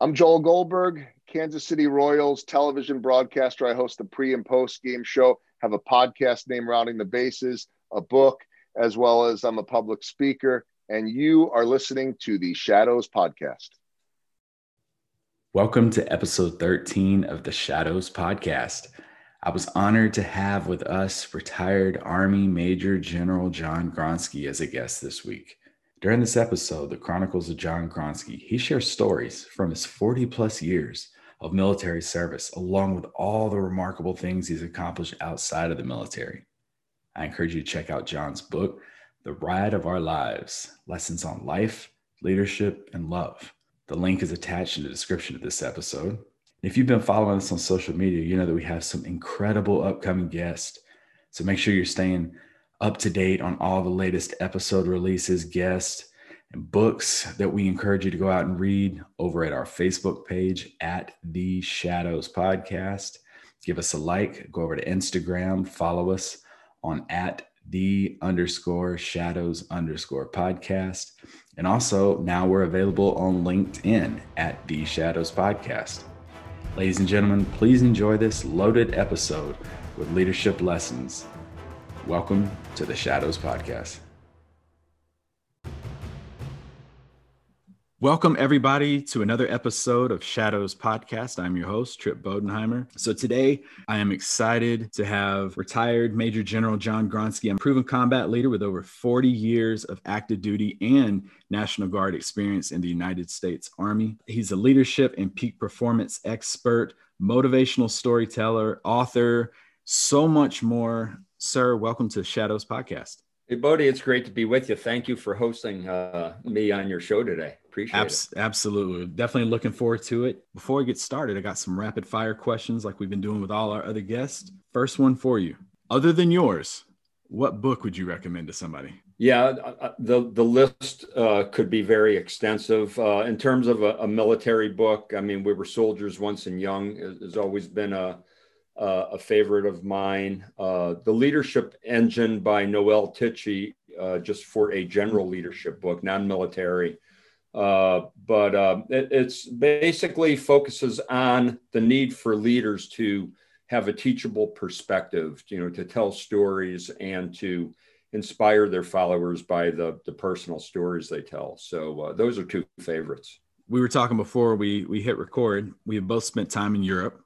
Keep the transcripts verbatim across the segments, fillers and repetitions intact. I'm Joel Goldberg, Kansas City Royals television broadcaster. I host the pre and post game show, have a podcast named Rounding the Bases, a book, as well as I'm a public speaker. And you are listening to the Shadows Podcast. Welcome to episode thirteen of the Shadows Podcast. I was honored to have with us retired Army Major General John Gronski as a guest this week. During this episode, The Chronicles of John Gronski, he shares stories from his forty plus years of military service, along with all the remarkable things he's accomplished outside of the military. I encourage you to check out John's book, The Ride of Our Lives: Lessons on Life, Leadership, and Love. The link is attached in the description of this episode. If you've been following us on social media, you know that we have some incredible upcoming guests. So make sure you're staying up to date on all the latest episode releases, guests, and books that we encourage you to go out and read over at our Facebook page at The Shadows Podcast. Give us a like, go over to Instagram, follow us on at the underscore shadows underscore podcast. And also now we're available on LinkedIn at The Shadows Podcast. Ladies and gentlemen, please enjoy this loaded episode with leadership lessons. Welcome to the Shadows Podcast. Welcome everybody to another episode of Shadows Podcast. I'm your host, Trip Bodenheimer. So today I am excited to have retired Major General John Gronski, a proven combat leader with over forty years of active duty and National Guard experience in the United States Army. He's a leadership and peak performance expert, motivational storyteller, author, so much more. Sir, welcome to Shadows Podcast. Hey, Bodie, it's great to be with you. Thank you for hosting uh, me on your show today. Appreciate Abs- it. Absolutely. Definitely looking forward to it. Before we get started, I got some rapid fire questions like we've been doing with all our other guests. First one for you. Other than yours, what book would you recommend to somebody? Yeah, the, the list uh, could be very extensive. Uh, in terms of a, a military book, I mean, We Were Soldiers Once and Young has always been a Uh, a favorite of mine. Uh, the Leadership Engine by Noel Tichy, uh, just for a general leadership book, non-military. Uh, but uh, it it's basically focuses on the need for leaders to have a teachable perspective, you know, to tell stories and to inspire their followers by the, the personal stories they tell. So uh, those are two favorites. We were talking before we, we hit record, we have both spent time in Europe.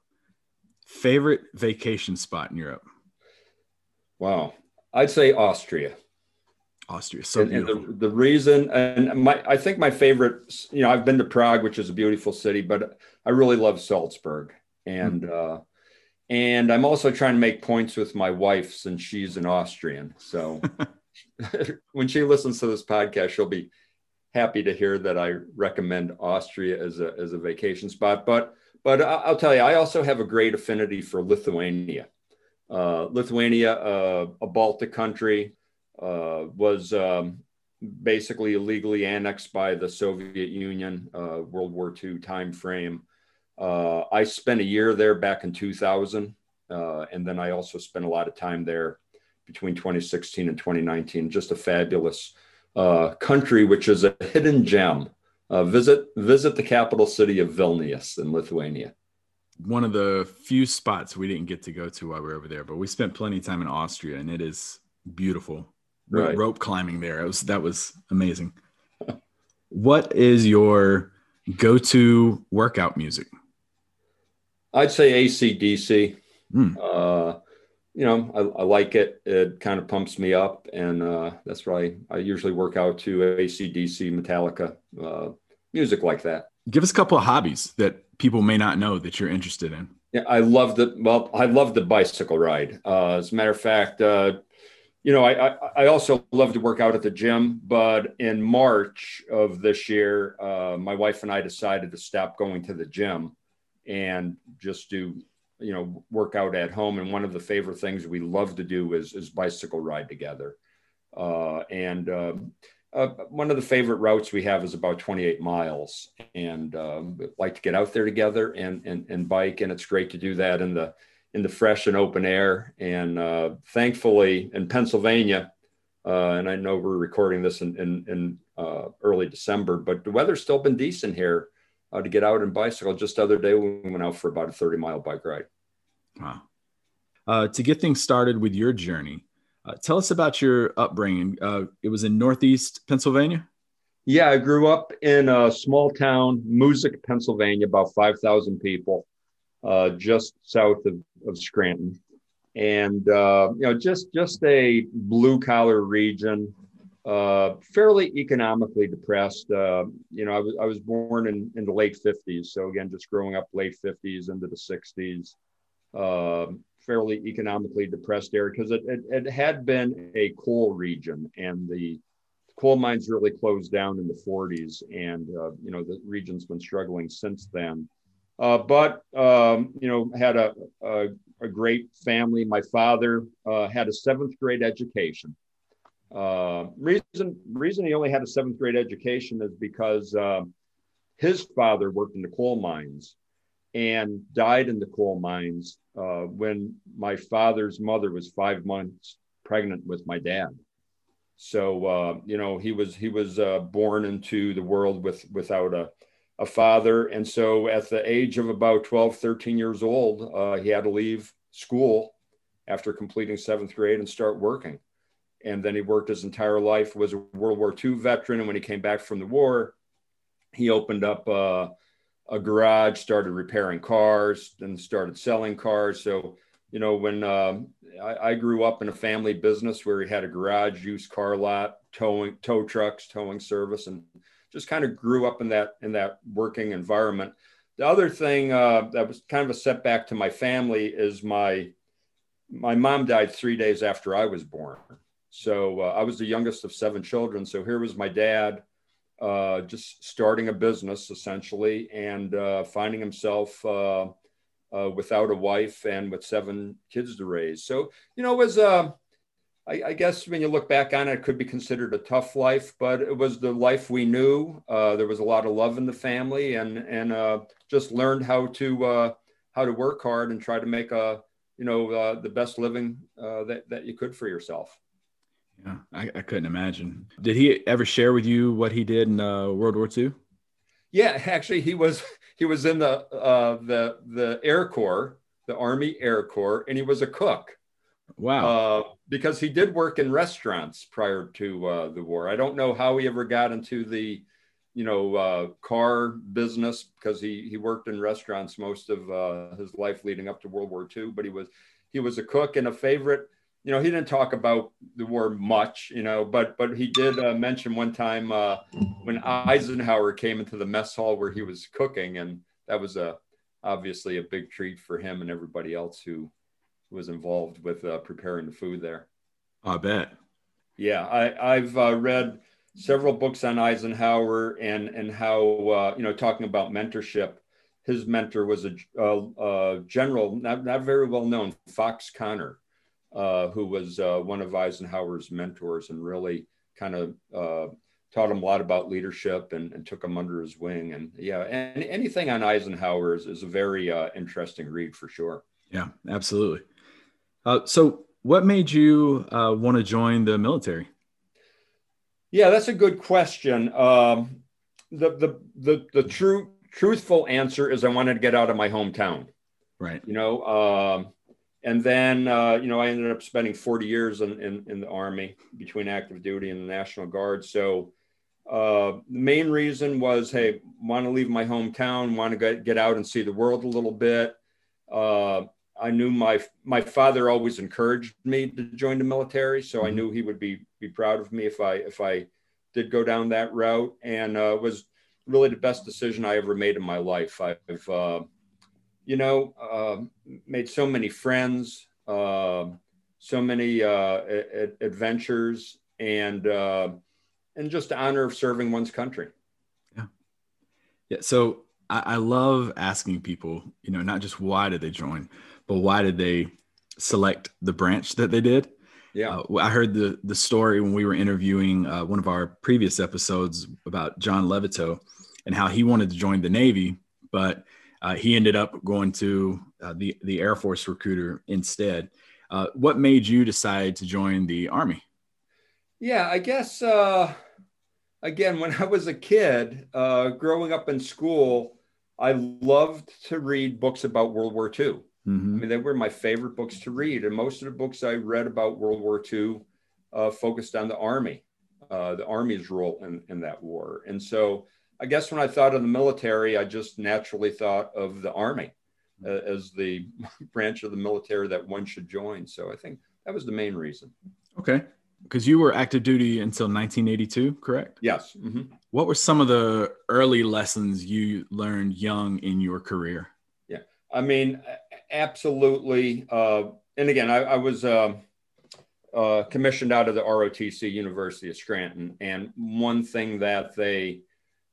Favorite vacation spot in Europe? Wow. I'd say Austria. Austria. So and, and the, the reason, and my, I think my favorite, you know, I've been to Prague, which is a beautiful city, but I really love Salzburg. And, mm-hmm. uh, and I'm also trying to make points with my wife since she's an Austrian. So when she listens to this podcast, she'll be happy to hear that I recommend Austria as a, as a vacation spot. But But I'll tell you, I also have a great affinity for Lithuania. Uh, Lithuania, uh, a Baltic country, uh, was um, basically illegally annexed by the Soviet Union, uh, World War Two timeframe. Uh, I spent a year there back in two thousand. Uh, and then I also spent a lot of time there between twenty sixteen and twenty nineteen. Just a fabulous uh, country, which is a hidden gem. Uh, visit visit the capital city of Vilnius in Lithuania. One of the few spots we didn't get to go to while we were over there, but we spent plenty of time in Austria, and it is beautiful. Right. Rope climbing there. It was, that was amazing. What is your go-to workout music? I'd say A C D C. Mm. Uh, you know, I, I like it. It kind of pumps me up, and uh, that's why I usually work out to A C D C, Metallica. Uh, music like that. Give us a couple of hobbies that people may not know that you're interested in. Yeah, I love the, well, I love the bicycle ride. Uh, as a matter of fact, uh, you know, I, I, I also love to work out at the gym, but in March of this year, uh, my wife and I decided to stop going to the gym and just do, you know, work out at home. And one of the favorite things we love to do is, is bicycle ride together. Uh, and, uh, Uh, one of the favorite routes we have is about twenty-eight miles, and um, like to get out there together and, and and bike. And it's great to do that in the in the fresh and open air. And uh, thankfully in Pennsylvania, uh, and I know we're recording this in in, in uh, early December, but the weather's still been decent here uh, to get out and bicycle. Just the other day, we went out for about a thirty mile bike ride. Wow. Uh, to get things started with your journey, uh, tell us about your upbringing. Uh, it was in Northeast Pennsylvania? Yeah, I grew up in a small town, Moosic, Pennsylvania, about five thousand people, uh, just south of, of Scranton. And, uh, you know, just, just a blue collar region, uh, fairly economically depressed. Uh, you know, I was, I was born in, in the late fifties. So again, just growing up late fifties into the sixties, uh, fairly economically depressed area because it, it, it had been a coal region and the coal mines really closed down in the forties. And, uh, you know, the region's been struggling since then. Uh, but, um, you know, had a, a, a great family. My father uh, had a seventh grade education. Uh, reason, reason he only had a seventh grade education is because uh, his father worked in the coal mines and died in the coal mines uh, when my father's mother was five months pregnant with my dad. So, uh, you know, he was he was uh, born into the world with without a a father. And so at the age of about twelve, thirteen years old, uh, he had to leave school after completing seventh grade and start working. And then he worked his entire life, was a World War Two veteran. And when he came back from the war, he opened up uh, a garage, started repairing cars and started selling cars. So, you know, when uh, I, I grew up in a family business where he had a garage, used car lot, towing, tow trucks, towing service, and just kind of grew up in that in that working environment. The other thing uh, that was kind of a setback to my family is my my mom died three days after I was born. So uh, I was the youngest of seven children. So here was my dad uh, just starting a business essentially and uh, finding himself uh, uh, without a wife and with seven kids to raise. So, you know, it was uh, I, I guess when you look back on it, it could be considered a tough life, but it was the life we knew. Uh, there was a lot of love in the family, and and uh, just learned how to uh, how to work hard and try to make a you know uh, the best living uh, that that you could for yourself. Yeah, I, I couldn't imagine. Did he ever share with you what he did in uh, World War Two? Yeah, actually, he was he was in the uh, the the Air Corps, the Army Air Corps, and he was a cook. Wow. Uh, because he did work in restaurants prior to uh, the war. I don't know how he ever got into the, you know, uh, car business, because he, he worked in restaurants most of uh, his life leading up to World War Two. But he was he was a cook and a favorite. You know, he didn't talk about the war much, you know, but but he did uh, mention one time uh, when Eisenhower came into the mess hall where he was cooking. And that was a, obviously a big treat for him and everybody else who was involved with uh, preparing the food there. I bet. Yeah, I, I've uh, read several books on Eisenhower and and how, uh, you know, talking about mentorship, his mentor was a, a, a general, not, not very well known, Fox Connor, uh, who was uh, one of Eisenhower's mentors and really kind of uh, taught him a lot about leadership and, and took him under his wing. And yeah, and anything on Eisenhower is, is a very uh, interesting read for sure. Yeah, absolutely. Uh, so what made you uh, want to join the military? Yeah, that's a good question. Um, the, the, the, the true truthful answer is I wanted to get out of my hometown. Right. You know, um, and then, uh, you know, I ended up spending forty years in, in, in the Army between active duty and the National Guard. So uh, the main reason was, hey, want to leave my hometown, want to get, get out and see the world a little bit. Uh, I knew my my father always encouraged me to join the military, so I knew he would be be proud of me if I if I did go down that route, and uh, was really the best decision I ever made in my life. I've uh, you know uh, made so many friends, uh, so many uh, a- a- adventures, and uh, and just the honor of serving one's country. Yeah, yeah. So I, I love asking people, you know, not just why did they join, but why did they select the branch that they did? Yeah, uh, I heard the the story when we were interviewing uh, one of our previous episodes about John Levito and how he wanted to join the Navy, but uh, he ended up going to uh, the the Air Force recruiter instead. Uh, what made you decide to join the Army? Yeah, I guess uh, again, when I was a kid, uh, growing up in school. I loved to read books about World War Two. Mm-hmm. I mean, they were my favorite books to read. And most of the books I read about World War Two uh, focused on the Army, uh, the Army's role in, in that war. And so I guess when I thought of the military, I just naturally thought of the Army uh, as the branch of the military that one should join. So I think that was the main reason. Okay. Because you were active duty until nineteen eighty-two, correct? Yes. Mm-hmm. What were some of the early lessons you learned young in your career? Yeah, I mean, absolutely. Uh, and again, I, I was uh, uh, commissioned out of the R O T C, University of Scranton. And one thing that they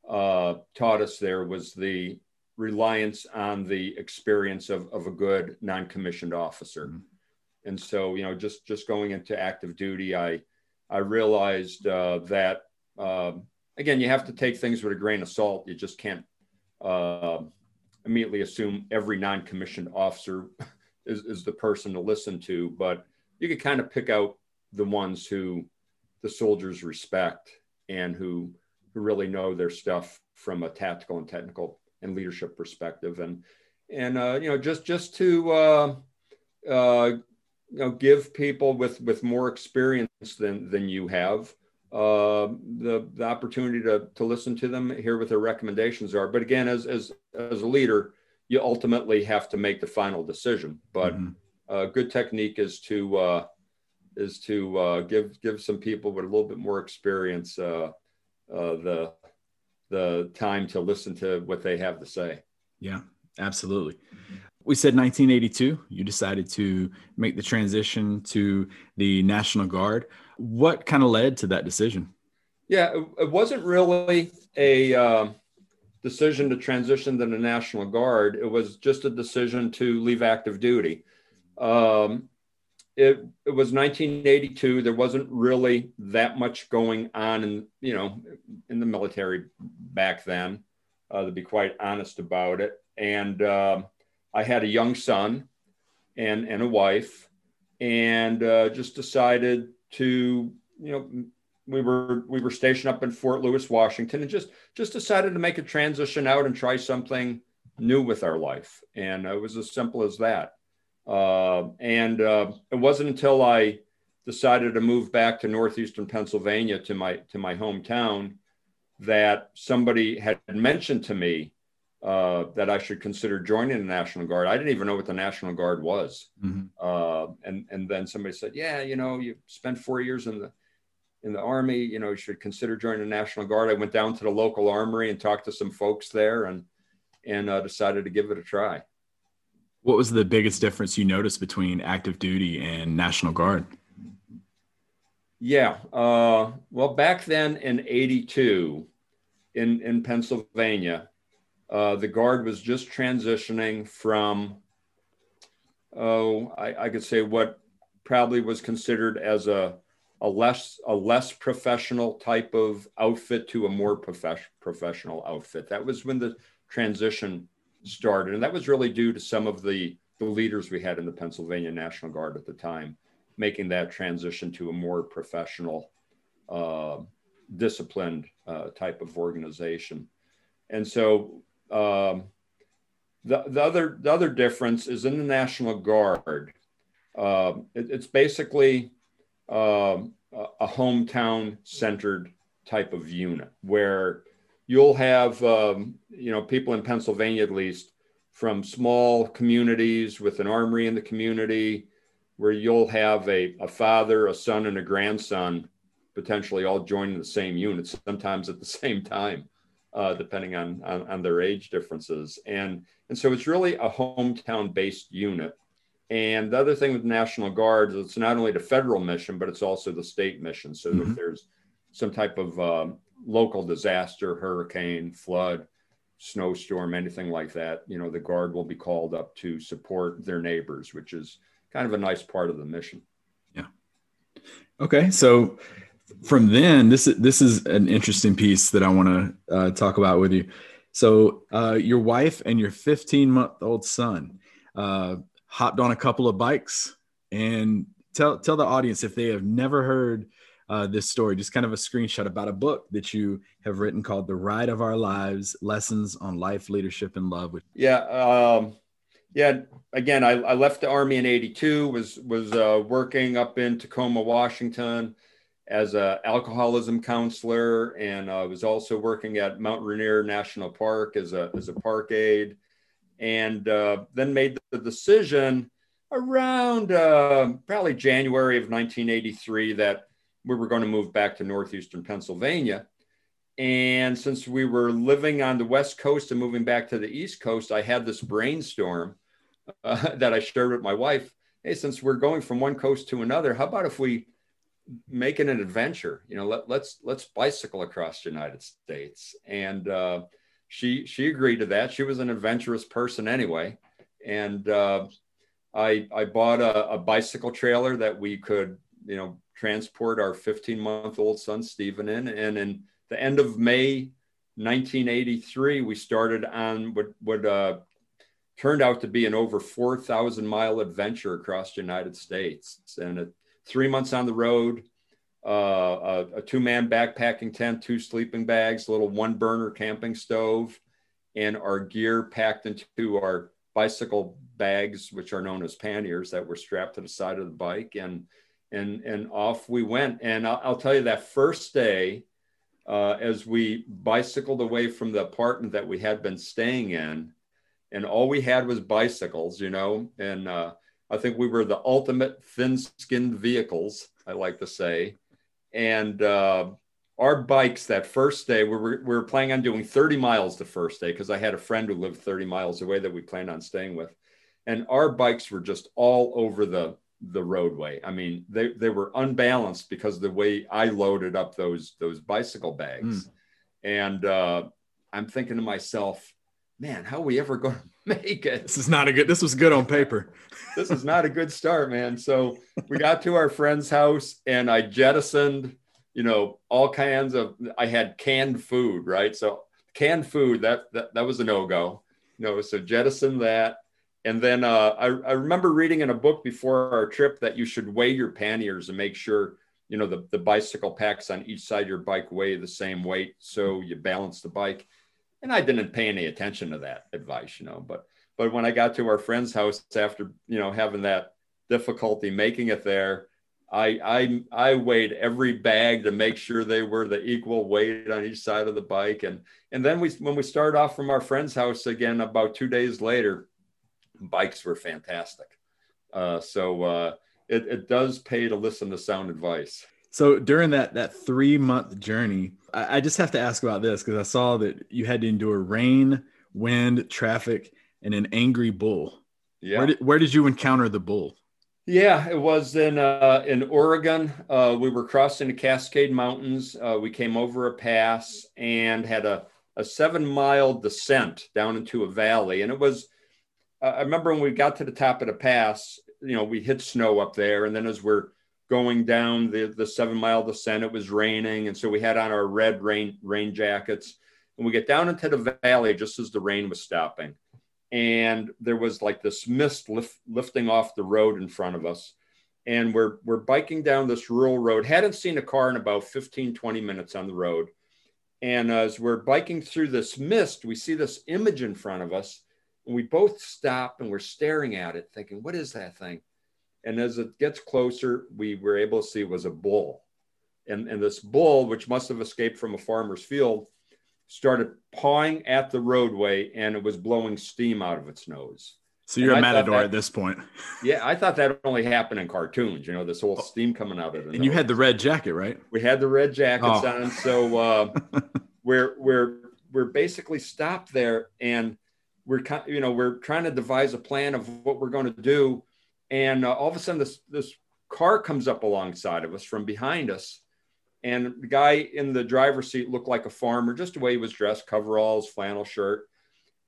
uh, taught us there was the reliance on the experience of, of a good non-commissioned officer. Mm-hmm. And so, you know, just, just going into active duty, I, I realized uh, that, uh, again, you have to take things with a grain of salt. You just can't uh, immediately assume every non-commissioned officer is, is the person to listen to, but you can kind of pick out the ones who the soldiers respect and who, who really know their stuff from a tactical and technical and leadership perspective. And, and uh, you know, just, just to, uh, uh, you know, give people with, with more experience than, than you have uh, the, the opportunity to, to listen to them, hear what their recommendations are. But again, as, as, as a leader, you ultimately have to make the final decision, but a mm-hmm. uh, good technique is to, uh, is to uh, give, give some people with a little bit more experience uh, uh, the, the time to listen to what they have to say. Yeah, absolutely. We said nineteen eighty-two, you decided to make the transition to the National Guard. What kind of led to that decision? Yeah, it wasn't really a uh, decision to transition to the National Guard. It was just a decision to leave active duty. Um, it, it was nineteen eighty-two. There wasn't really that much going on in, you know, in the military back then, uh, to be quite honest about it. And uh, I had a young son and, and a wife, and uh, just decided to, you know, we were we were stationed up in Fort Lewis, Washington, and just just decided to make a transition out and try something new with our life. And it was as simple as that. Uh, and uh, it wasn't until I decided to move back to Northeastern Pennsylvania, to my to my hometown, that somebody had mentioned to me Uh, that I should consider joining the National Guard. I didn't even know what the National Guard was. Mm-hmm. Uh, and, and then somebody said, yeah, you know, you spent four years in the, in the Army, you know, you should consider joining the National Guard. I went down to the local armory and talked to some folks there and, and uh, decided to give it a try. What was the biggest difference you noticed between active duty and National Guard? Yeah. Uh, well, back then in eighty-two in, in Pennsylvania, Uh, the Guard was just transitioning from, oh, I, I could say what probably was considered as a, a less a less professional type of outfit to a more prof- professional outfit. That was when the transition started. And that was really due to some of the, the leaders we had in the Pennsylvania National Guard at the time, making that transition to a more professional, uh, disciplined uh, type of organization. And so, Um, the, the other the other difference is in the National Guard. Uh, it, it's basically uh, a hometown centered type of unit where you'll have um, you know, people in Pennsylvania, at least, from small communities with an armory in the community, where you'll have a, a father, a son, and a grandson potentially all joining the same unit, sometimes at the same time. Uh, depending on, on, on their age differences. And, and so it's really a hometown-based unit. And the other thing with National Guard is it's not only the federal mission, but it's also the state mission. So mm-hmm. if there's some type of um, local disaster, hurricane, flood, snowstorm, anything like that, you know, the Guard will be called up to support their neighbors, which is kind of a nice part of the mission. Yeah. Okay, so from then, this is this is an interesting piece that I want to uh, talk about with you. So uh, your wife and your fifteen-month-old son uh, hopped on a couple of bikes, and tell tell the audience, if they have never heard uh, this story, just kind of a screenshot about a book that you have written called The Ride of Our Lives: Lessons on Life, Leadership, and Love. Yeah. Um, yeah. Again, I, I left the Army in eighty-two, was, was uh, working up in Tacoma, Washington as an alcoholism counselor. And I uh, was also working at Mount Rainier National Park as a, as a park aide. And uh, then made the decision around uh, probably January of nineteen eighty-three that we were going to move back to Northeastern Pennsylvania. And since we were living on the West Coast and moving back to the East Coast, I had this brainstorm uh, that I shared with my wife. Hey, since we're going from one coast to another, how about if we make it an adventure? You know, let, let's let's bicycle across the United States. And uh, she she agreed to that. She was an adventurous person anyway, and uh, I I bought a, a bicycle trailer that we could, you know, transport our fifteen-month-old son Stephen in. And in the end of May nineteen eighty-three, we started on what, what uh, turned out to be an over four thousand mile adventure across the United States. And uh, three months on the road, uh, a, a two-man backpacking tent, two sleeping bags, little one-burner camping stove, and our gear packed into our bicycle bags, which are known as panniers, that were strapped to the side of the bike. And and and off we went. And I'll, I'll tell you, that first day, Uh, as we bicycled away from the apartment that we had been staying in, and all we had was bicycles, you know, and uh, I think we were the ultimate thin-skinned vehicles, I like to say. And uh, our bikes that first day, we were, we were planning on doing thirty miles the first day, because I had a friend who lived thirty miles away that we planned on staying with. And our bikes were just all over the the roadway. I mean, they, they were unbalanced because of the way I loaded up those, those bicycle bags. Mm. And uh, I'm thinking to myself, man, how are we ever going to make it? This is not a good, this was good on paper. This is not a good start, man. So we got to our friend's house and I jettisoned, you know, all kinds of, I had canned food, right? So canned food, that, that, that was a no-go. You know, so jettisoned that. And then uh, I, I remember reading in a book before our trip that you should weigh your panniers and make sure, you know, the, the bicycle packs on each side of your bike weigh the same weight, so you balance the bike. And I didn't pay any attention to that advice, you know, but but when I got to our friend's house after, you know, having that difficulty making it there, I I I weighed every bag to make sure they were the equal weight on each side of the bike. And and then we when we started off from our friend's house again, about two days later, bikes were fantastic. Uh, so uh, it, it does pay to listen to sound advice. So during that that three month journey, I, I just have to ask about this, because I saw that you had to endure rain, wind, traffic, and an angry bull. Yeah. Where did, where did you encounter the bull? Yeah, it was in uh, in Oregon. Uh, we were crossing the Cascade Mountains. Uh, we came over a pass and had a, a seven mile descent down into a valley, and it was. I remember when we got to the top of the pass, you know, we hit snow up there. And then as we're going down the, the seven mile descent, it was raining. And so we had on our red rain rain jackets, and we get down into the valley just as the rain was stopping. And there was like this mist lift, lifting off the road in front of us. And we're, we're biking down this rural road. Hadn't seen a car in about fifteen, twenty minutes on the road. And as we're biking through this mist, we see this image in front of us. And we both stop and we're staring at it thinking, what is that thing? And as it gets closer, we were able to see it was a bull. And, and this bull, which must have escaped from a farmer's field, started pawing at the roadway, and it was blowing steam out of its nose. So you're and a I matador that, at this point. Yeah, I thought that only happened in cartoons, you know, this whole steam coming out of it. And nose. You had the red jacket, right? We had the red jackets oh. on. So uh, we're, we're, we're basically stopped there, and We're, you know, we're trying to devise a plan of what we're going to do. And uh, all of a sudden this, this car comes up alongside of us from behind us. And the guy in the driver's seat looked like a farmer, just the way he was dressed, coveralls, flannel shirt.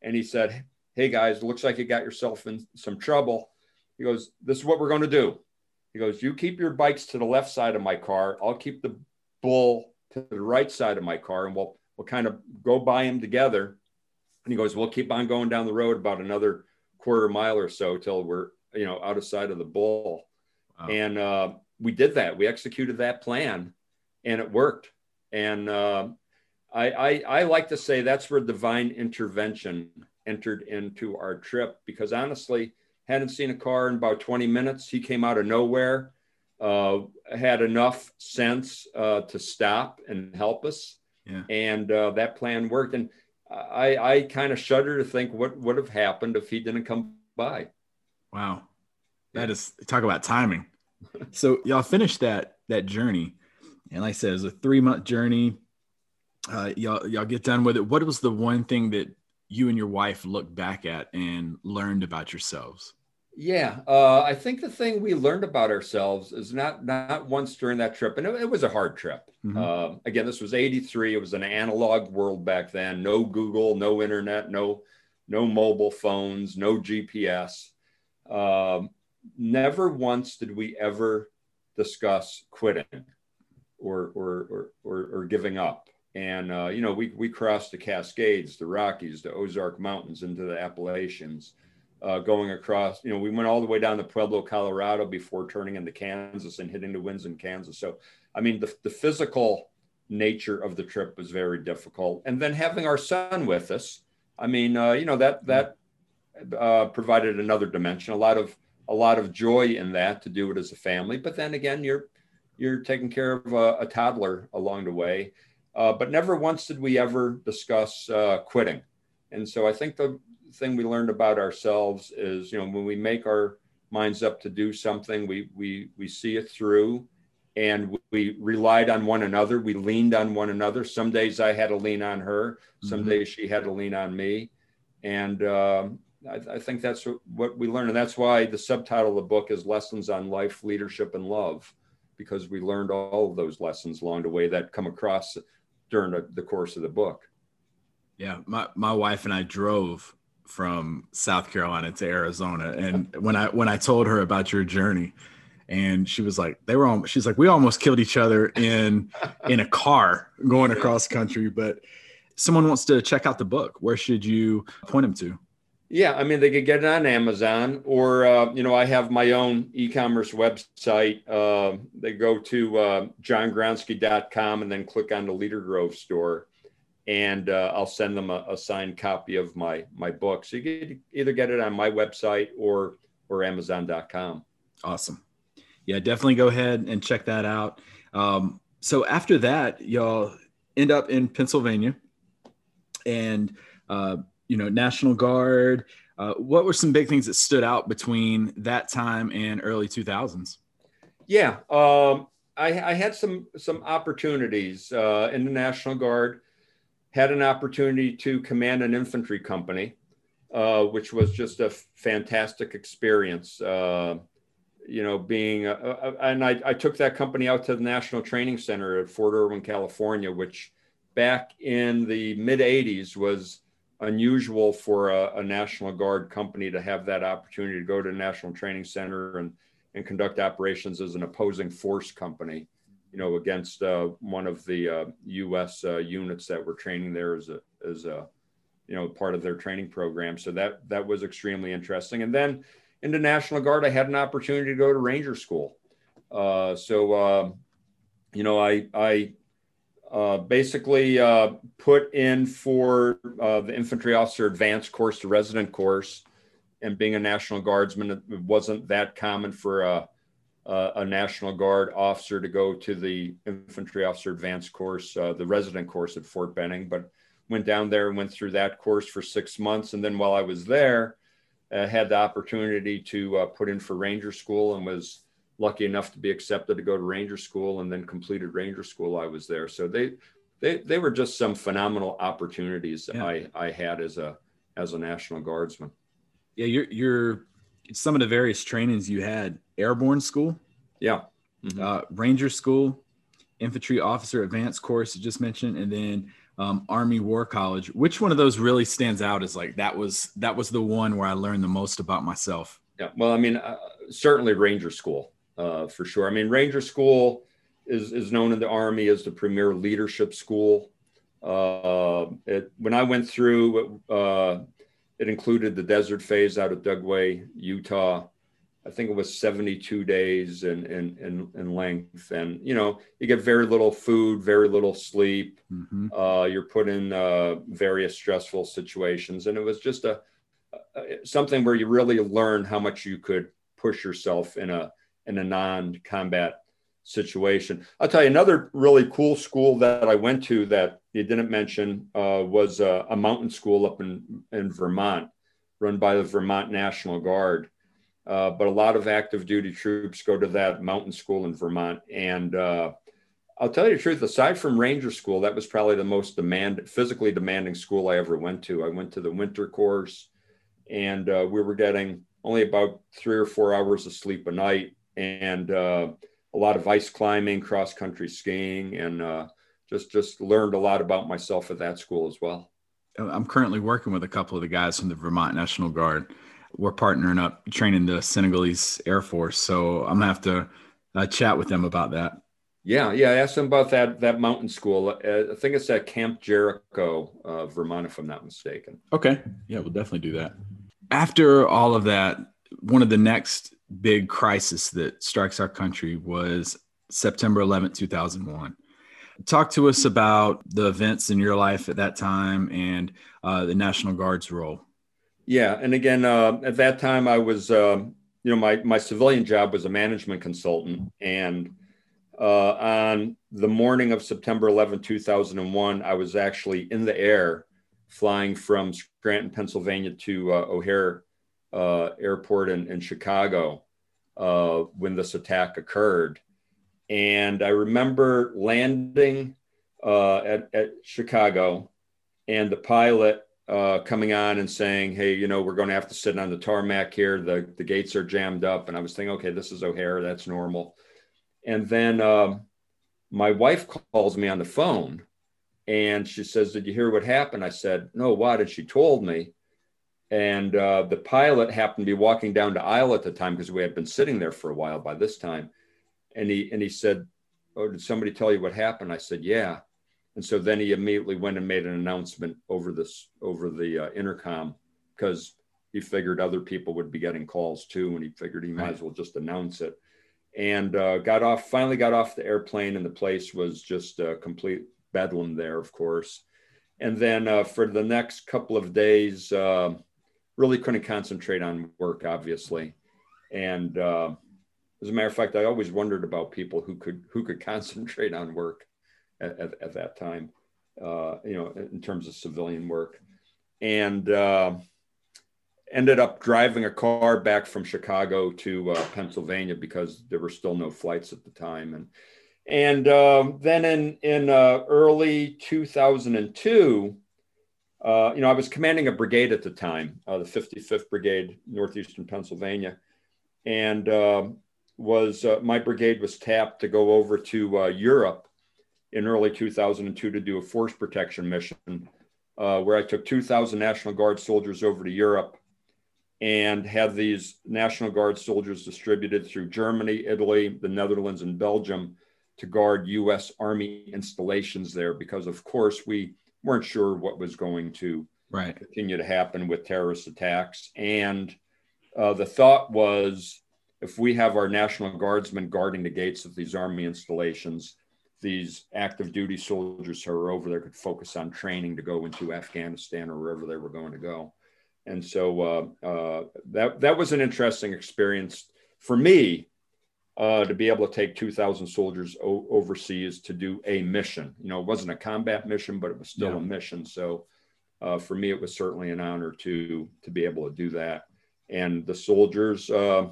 And he said, hey guys, looks like you got yourself in some trouble. He goes, this is what we're going to do. He goes, you keep your bikes to the left side of my car. I'll keep the bull to the right side of my car, and we'll, we'll kind of go by him together. And he goes, we'll keep on going down the road about another quarter mile or so till we're, you know, out of sight of the bull. Wow. And uh, we did that. We executed that plan. and it worked. And uh, I, I, I like to say that's where divine intervention entered into our trip, because honestly, hadn't seen a car in about twenty minutes. He came out of nowhere, uh, had enough sense uh, to stop and help us. Yeah. And uh, that plan worked. And I, I kind of shudder to think what would have happened if he didn't come by. Wow. That is, talk about timing. So y'all finished that, that journey. And like I said, it was a three month journey. Uh, y'all, y'all get done with it. What was the one thing that you and your wife looked back at and learned about yourselves? Yeah. Uh, I think the thing we learned about ourselves is not, not once during that trip. And it, it was a hard trip. Mm-hmm. Uh, again, this was eighty-three. It was an analog world back then. No Google, no internet, no, no mobile phones, no G P S. Um, never once did we ever discuss quitting or, or, or, or, or giving up. And, uh, you know, we, we crossed the Cascades, the Rockies, the Ozark Mountains into the Appalachians, uh, going across, you know, we went all the way down to Pueblo, Colorado before turning into Kansas and hitting the winds in Kansas. So, I mean, the, the physical nature of the trip was very difficult. And then having our son with us, I mean, uh, you know, that, that, uh, provided another dimension, a lot of, a lot of joy in that to do it as a family. But then again, you're, you're taking care of a, a toddler along the way. Uh, but never once did we ever discuss uh, quitting. And so I think the thing we learned about ourselves is, you know, when we make our minds up to do something, we we we see it through, and we relied on one another. We leaned on one another. Some days I had to lean on her. Some mm-hmm. days she had to lean on me. And uh, I, I think that's what we learned. And that's why the subtitle of the book is Lessons on Life, Leadership, and Love, because we learned all of those lessons along the way that come across during the course of the book. Yeah. My, my wife and I drove from South Carolina to Arizona. And when I, when I told her about your journey, and she was like, they were all, she's like, we almost killed each other in, in a car going across country. But someone wants to check out the book. Where should you point them to? Yeah. I mean, they could get it on Amazon or, uh, you know, I have my own e-commerce website. Uh, they go to uh, john gronski dot com and then click on the Leader Grove store, and uh, I'll send them a, a signed copy of my, my book. So you can either get it on my website or, or amazon dot com. Awesome. Yeah, definitely go ahead and check that out. Um, so after that, y'all end up in Pennsylvania and, uh, you know, National Guard. Uh, what were some big things that stood out between that time and early two thousands? Yeah, um, I, I had some some opportunities uh, in the National Guard. Had an opportunity to command an infantry company, uh, which was just a fantastic experience. Uh, you know, being a, a, and I, I took that company out to the National Training Center at Fort Irwin, California, which back in the mid eighties was unusual for a, a National Guard company to have that opportunity to go to the National Training Center and, and conduct operations as an opposing force company, you know, against uh, one of the uh, U S uh, units that were training there as a, as a, you know, part of their training program. So that, that was extremely interesting. And then in the National Guard, I had an opportunity to go to Ranger School. Uh, so, uh, you know, I, I, Uh, basically uh, put in for uh, the infantry officer advanced course to resident course, and being a National Guardsman, it wasn't that common for a, a, a National Guard officer to go to the infantry officer advanced course, uh, the resident course at Fort Benning, but went down there and went through that course for six months. And then while I was there, I had the opportunity to uh, put in for Ranger School and was lucky enough to be accepted to go to Ranger School, and then completed Ranger School. I was there. So they, they, they were just some phenomenal opportunities yeah. I, I had as a, as a National Guardsman. Yeah. You're, you're some of the various trainings you had: airborne school. Yeah. Mm-hmm. uh, Ranger School, infantry officer advanced course you just mentioned, and then um, Army War College. Which one of those really stands out as like, that was, that was the one where I learned the most about myself? Yeah. Well, I mean, uh, certainly Ranger School. Uh, for sure. I mean, Ranger School is, is known in the Army as the premier leadership school. Uh, it, when I went through, uh, it included the desert phase out of Dugway, Utah, I think it was seventy-two days in, in, in, in length. And, you know, you get very little food, very little sleep. Mm-hmm. Uh, you're put in uh, various stressful situations. And it was just a, a something where you really learn how much you could push yourself in a in a non-combat situation. I'll tell you, another really cool school that I went to that you didn't mention uh, was a, a mountain school up in, in Vermont, run by the Vermont National Guard. Uh, but a lot of active duty troops go to that mountain school in Vermont. And uh, I'll tell you the truth, aside from Ranger School, that was probably the most demand, physically demanding school I ever went to. I went to the winter course, and uh, we were getting only about three or four hours of sleep a night, and uh, a lot of ice climbing, cross-country skiing, and uh, just, just learned a lot about myself at that school as well. I'm currently working with a couple of the guys from the Vermont National Guard. We're partnering up training the Senegalese Air Force. So I'm gonna have to uh, chat with them about that. Yeah. Yeah. I asked them about that, that mountain school. Uh, I think it's at Camp Jericho, uh, Vermont, if I'm not mistaken. Okay. Yeah, we'll definitely do that. After all of that, one of the next big crisis that strikes our country was September eleventh, two thousand one. Talk to us about the events in your life at that time and uh, the National Guard's role. Yeah. And again, uh, at that time, I was, uh, you know, my, my civilian job was a management consultant. And uh, on the morning of September eleventh, two thousand one, I was actually in the air flying from Scranton, Pennsylvania to uh, O'Hare uh, Airport in, in Chicago uh, when this attack occurred. And I remember landing uh, at, at Chicago, and the pilot Uh, coming on and saying, hey, you know, we're going to have to sit on the tarmac here. The, the gates are jammed up. And I was thinking, okay, this is O'Hare. That's normal. And then uh, my wife calls me on the phone and she says, did you hear what happened? I said, no, what? And she told me. And uh, the pilot happened to be walking down the aisle at the time because we had been sitting there for a while by this time. And he, and he said, oh, did somebody tell you what happened? I said, yeah. And so then he immediately went and made an announcement over this, over the uh, intercom, because he figured other people would be getting calls too. And he figured he might as well just announce it, and uh, got off, finally got off the airplane, and the place was just a complete bedlam there, of course. And then uh, for the next couple of days, uh, really couldn't concentrate on work, obviously. And uh, as a matter of fact, I always wondered about people who could, who could concentrate on work. At, at that time, uh, you know, in terms of civilian work, and uh, ended up driving a car back from Chicago to uh, Pennsylvania because there were still no flights at the time. And and um, then in in uh, early two thousand two, uh, you know, I was commanding a brigade at the time, uh, the fifty-fifth Brigade, Northeastern Pennsylvania, and uh, was uh, my brigade was tapped to go over to uh, Europe in early two thousand two to do a force protection mission uh, where I took two thousand National Guard soldiers over to Europe and had these National Guard soldiers distributed through Germany, Italy, the Netherlands, and Belgium to guard U S Army installations there, because of course we weren't sure what was going to right. continue to happen with terrorist attacks. And uh, the thought was, if we have our National Guardsmen guarding the gates of these Army installations, these active duty soldiers who were over there could focus on training to go into Afghanistan or wherever they were going to go. And so uh, uh, that, that was an interesting experience for me uh, to be able to take two thousand soldiers o- overseas to do a mission. You know, it wasn't a combat mission, but it was still yeah. a mission. So uh, for me, it was certainly an honor to, to be able to do that. And the soldiers uh,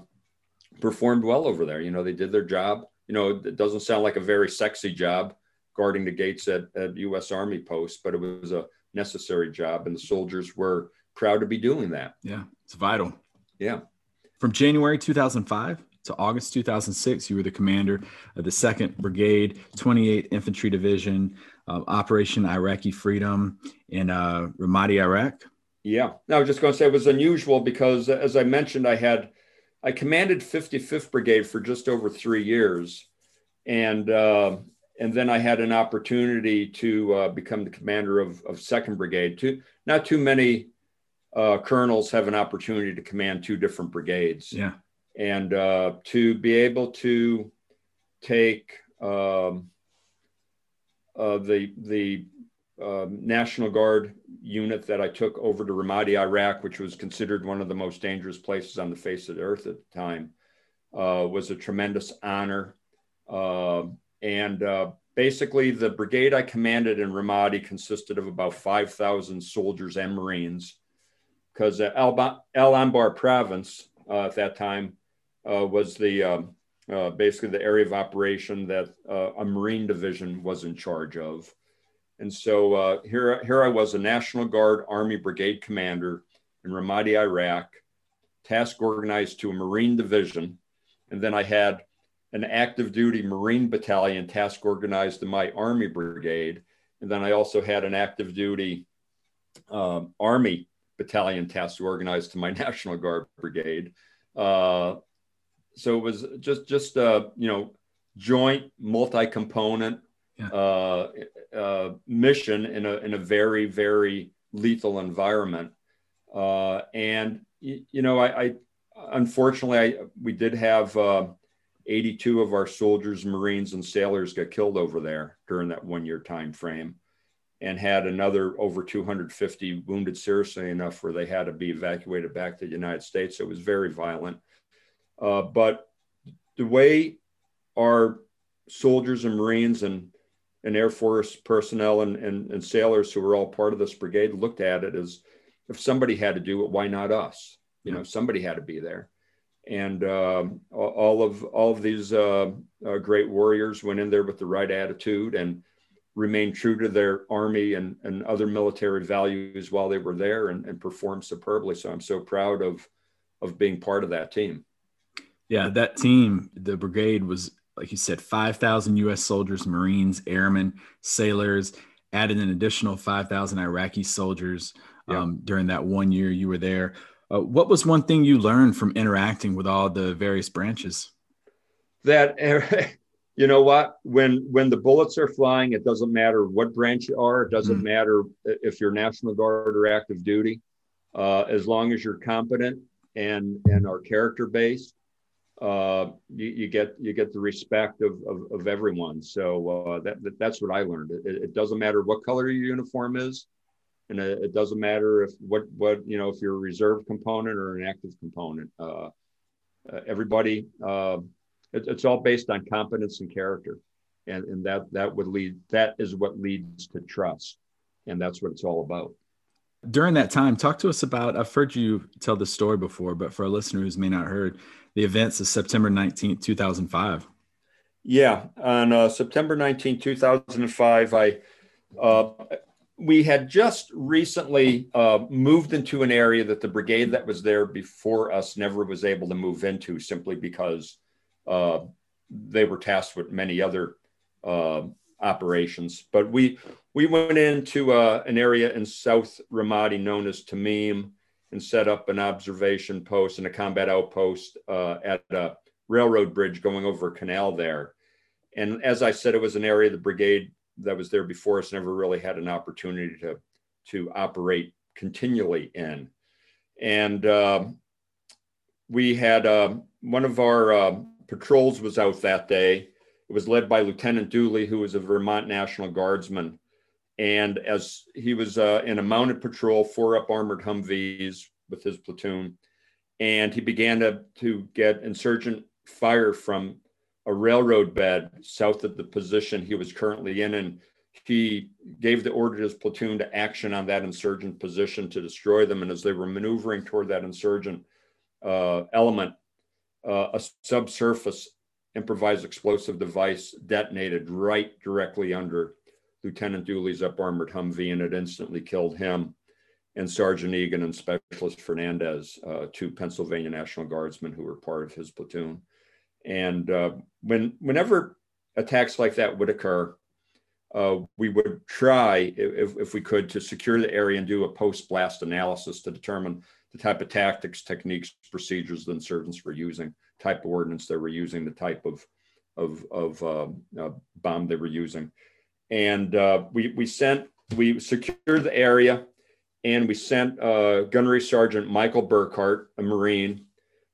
performed well over there. You know, they did their job. You know, it doesn't sound like a very sexy job guarding the gates at, at U S Army posts, but it was a necessary job, and the soldiers were proud to be doing that. Yeah, it's vital. Yeah. From January two thousand five to August two thousand six, you were the commander of the second Brigade, twenty-eighth Infantry Division, uh, Operation Iraqi Freedom in uh, Ramadi, Iraq. Yeah. No, I was just going to say it was unusual because, as I mentioned, I had I commanded fifty-fifth Brigade for just over three years, and uh, and then I had an opportunity to uh, become the commander of, of second Brigade. Too, not too many uh, colonels have an opportunity to command two different brigades. Yeah. And uh, to be able to take um, uh, the, the uh, National Guard unit that I took over to Ramadi, Iraq, which was considered one of the most dangerous places on the face of the earth at the time, uh, was a tremendous honor. Uh, and uh, basically the brigade I commanded in Ramadi consisted of about five thousand soldiers and Marines, because uh, El, El Anbar province uh, at that time uh, was the uh, uh, basically the area of operation that uh, a Marine division was in charge of. And so uh, here, here I was, a National Guard Army Brigade commander in Ramadi, Iraq, task organized to a Marine division. And then I had an active duty Marine battalion task organized in my Army Brigade. And then I also had an active duty um, Army battalion task organized to my National Guard Brigade. Uh, so it was just, just uh, you know, joint multi-component yeah. uh, uh, mission in a, in a very, very lethal environment. Uh, and, you, you know, I, I unfortunately, I, we did have uh, eighty-two of our soldiers, Marines, and sailors got killed over there during that one-year time frame, and had another over two hundred fifty wounded seriously enough where they had to be evacuated back to the United States. It was very violent. Uh, but the way our soldiers and Marines and, and Air Force personnel and, and, and sailors who were all part of this brigade looked at it is, if somebody had to do it, why not us? You know, somebody had to be there. And um, all of all of these uh, uh, great warriors went in there with the right attitude and remained true to their Army and, and other military values while they were there, and, and performed superbly. So I'm so proud of of being part of that team. Yeah, that team, the brigade was, like you said, five thousand U S soldiers, Marines, airmen, sailors, added an additional five thousand Iraqi soldiers um, yeah. during that one year you were there. Uh, what was one thing you learned from interacting with all the various branches? That, you know what, when when the bullets are flying, it doesn't matter what branch you are. It doesn't mm-hmm. matter if you're National Guard or active duty, uh, as long as you're competent and and are character based, uh, you, you get you get the respect of of, of everyone. So uh, that, that that's what I learned. It, it doesn't matter what color your uniform is. And it doesn't matter if what, what, you know, if you're a reserve component or an active component, uh, uh, everybody, uh, it, it's all based on competence and character. And, and that, that would lead, that is what leads to trust. And that's what it's all about. During that time, talk to us about, I've heard you tell this story before, but for a listener who's may not heard, the events of September nineteenth, two thousand five. Yeah. On uh, September nineteenth, two thousand five, I, uh, we had just recently uh, moved into an area that the brigade that was there before us never was able to move into, simply because uh, they were tasked with many other uh, operations. But we we went into uh, an area in South Ramadi known as Tamim, and set up an observation post and a combat outpost uh, at a railroad bridge going over a canal there. And as I said, it was an area the brigade that was there before us never really had an opportunity to, to operate continually in. And uh, we had uh, one of our uh, patrols was out that day. It was led by Lieutenant Dooley, who was a Vermont National Guardsman. And as he was uh, in a mounted patrol, four up armored Humvees with his platoon, and he began to, to get insurgent fire from a railroad bed south of the position he was currently in, and he gave the order to his platoon to action on that insurgent position to destroy them. And as they were maneuvering toward that insurgent uh, element, uh, a subsurface improvised explosive device detonated right directly under Lieutenant Dooley's up-armored Humvee, and it instantly killed him and Sergeant Egan and Specialist Fernandez, uh, two Pennsylvania National Guardsmen who were part of his platoon. And uh, when whenever attacks like that would occur, uh, we would try, if, if we could, to secure the area and do a post-blast analysis to determine the type of tactics, techniques, procedures the insurgents were using, type of ordnance they were using, the type of of, of uh, uh, bomb they were using. And uh, we, we sent, we secured the area, and we sent uh, Gunnery Sergeant Michael Burghardt, a Marine,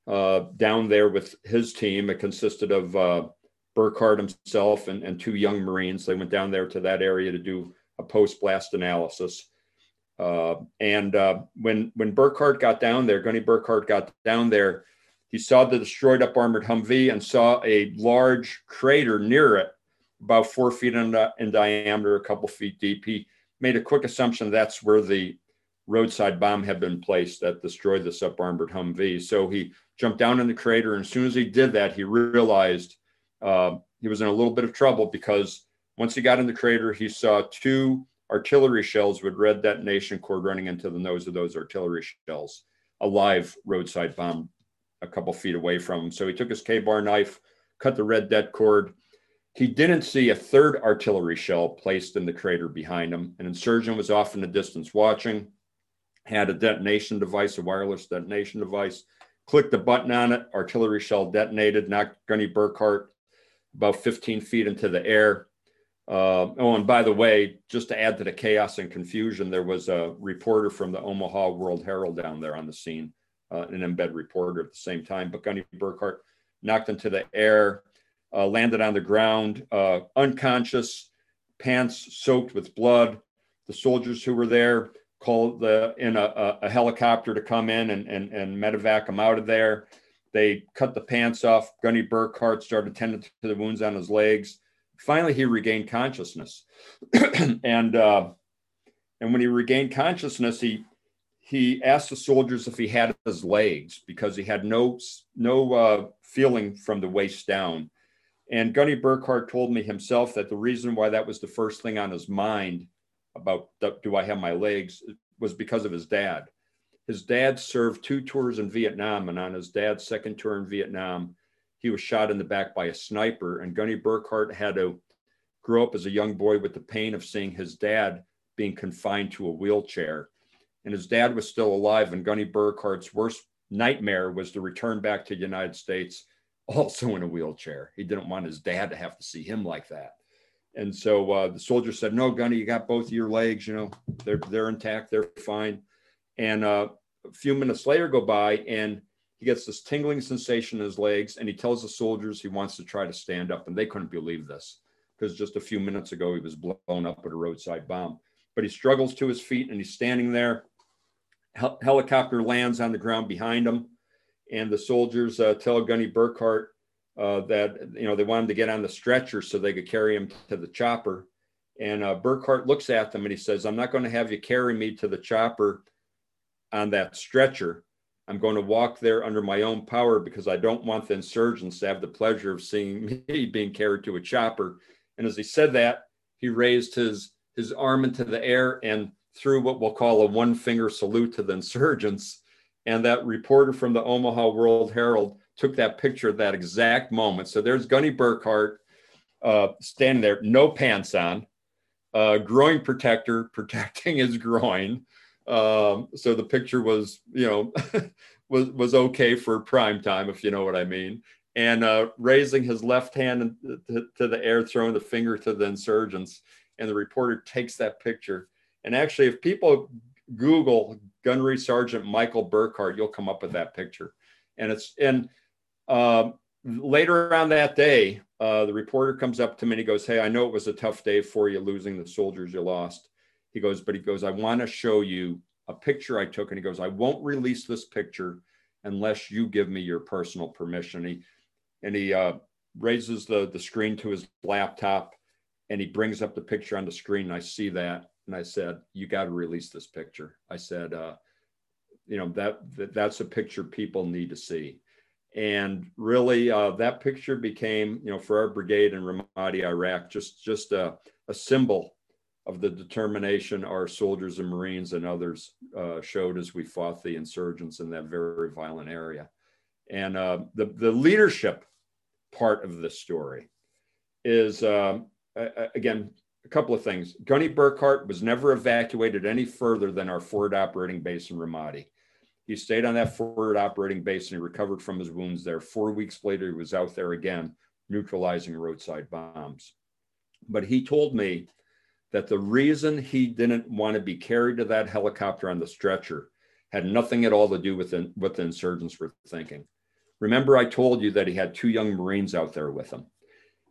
uh, down there with his team. It consisted of uh, Burghardt himself and, and two young Marines. They went down there to that area to do a post-blast analysis. Uh, and uh, when when Burghardt got down there, Gunny Burghardt got down there, he saw the destroyed up armored Humvee and saw a large crater near it, about four feet in, uh, in diameter, a couple feet deep. He made a quick assumption that's where the roadside bomb had been placed that destroyed the sub-armored Humvee. So he jumped down in the crater, and as soon as he did that, he realized uh, he was in a little bit of trouble, because once he got in the crater, he saw two artillery shells with red detonation cord running into the nose of those artillery shells, a live roadside bomb a couple feet away from him. So he took his K-bar knife, cut the red det cord. He didn't see a third artillery shell placed in the crater behind him. An insurgent was off in the distance watching, had a detonation device, a wireless detonation device, clicked the button on it, artillery shell detonated, knocked Gunny Burghardt about fifteen feet into the air. Uh, oh, and by the way, just to add to the chaos and confusion, there was a reporter from the Omaha World Herald down there on the scene, uh, an embed reporter at the same time. But Gunny Burghardt knocked into the air, uh, landed on the ground, uh, unconscious, pants soaked with blood. The soldiers who were there called the, in a, a helicopter to come in and, and, and medevac him out of there. They cut the pants off. Gunny Burghardt started tending to the wounds on his legs. Finally, he regained consciousness, and uh, and when he regained consciousness, he he asked the soldiers if he had his legs, because he had no no uh, feeling from the waist down. And Gunny Burghardt told me himself that the reason why that was the first thing on his mind about do I have my legs was because of his dad. His dad served two tours in Vietnam, and on his dad's second tour in Vietnam, he was shot in the back by a sniper, and Gunny Burghardt had to grow up as a young boy with the pain of seeing his dad being confined to a wheelchair. And his dad was still alive, and Gunny Burghardt's worst nightmare was to return back to the United States also in a wheelchair. He didn't want his dad to have to see him like that. And so uh, the soldier said, "No, Gunny, you got both of your legs, you know, they're, they're intact, they're fine." And uh, a few minutes later go by, and he gets this tingling sensation in his legs, and he tells the soldiers he wants to try to stand up. And they couldn't believe this, because just a few minutes ago, he was blown up with a roadside bomb. But he struggles to his feet, and he's standing there. Hel- helicopter lands on the ground behind him. And the soldiers uh, tell Gunny Burghardt uh, that, you know, they want him to get on the stretcher so they could carry him to the chopper. And uh, Burghardt looks at them and he says, "I'm not going to have you carry me to the chopper on that stretcher. I'm going to walk there under my own power, because I don't want the insurgents to have the pleasure of seeing me being carried to a chopper." And as he said that, he raised his, his arm into the air and threw what we'll call a one-finger salute to the insurgents. And that reporter from the Omaha World Herald took that picture at that exact moment. So there's Gunny Burghardt uh, standing there, no pants on, uh, groin protector protecting his groin. Um, so the picture was, you know, was, was okay for prime time, if you know what I mean. And, uh, raising his left hand to, to the air, throwing the finger to the insurgents. And the reporter takes that picture. And actually, if people Google Gunnery Sergeant Michael Burghardt, you'll come up with that picture. And it's, and, uh, later on that day, uh, the reporter comes up to me and he goes, "Hey, I know it was a tough day for you, losing the soldiers you lost." He goes, but he goes, "I want to show you a picture I took." And he goes, "I won't release this picture unless you give me your personal permission." And he, and he uh, raises the, the screen to his laptop, and he brings up the picture on the screen. And I see that. And I said, "You got to release this picture." I said, uh, you know, that, that that's a picture people need to see. And really uh, that picture became, you know, for our brigade in Ramadi, Iraq, just, just a, a symbol of the determination our soldiers and Marines and others uh, showed as we fought the insurgents in that very violent area. And uh, the, the leadership part of this story is, uh, again, a couple of things. Gunny Burghardt was never evacuated any further than our forward operating base in Ramadi. He stayed on that forward operating base, and he recovered from his wounds there. Four weeks later, he was out there again, neutralizing roadside bombs. But he told me that the reason he didn't want to be carried to that helicopter on the stretcher had nothing at all to do with in, what the insurgents were thinking. Remember, I told you that he had two young Marines out there with him.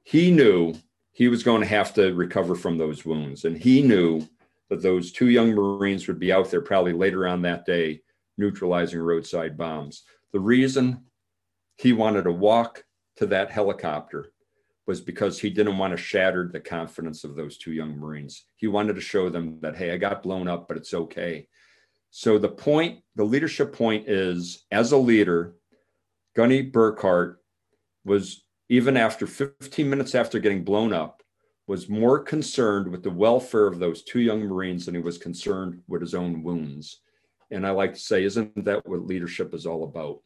He knew he was going to have to recover from those wounds. And he knew that those two young Marines would be out there probably later on that day, neutralizing roadside bombs. The reason he wanted to walk to that helicopter was because he didn't want to shatter the confidence of those two young Marines. He wanted to show them that, hey, I got blown up, but it's okay. So the point, the leadership point is, as a leader, Gunny Burghardt was, even after fifteen minutes after getting blown up, was more concerned with the welfare of those two young Marines than he was concerned with his own wounds. And I like to say, isn't that what leadership is all about?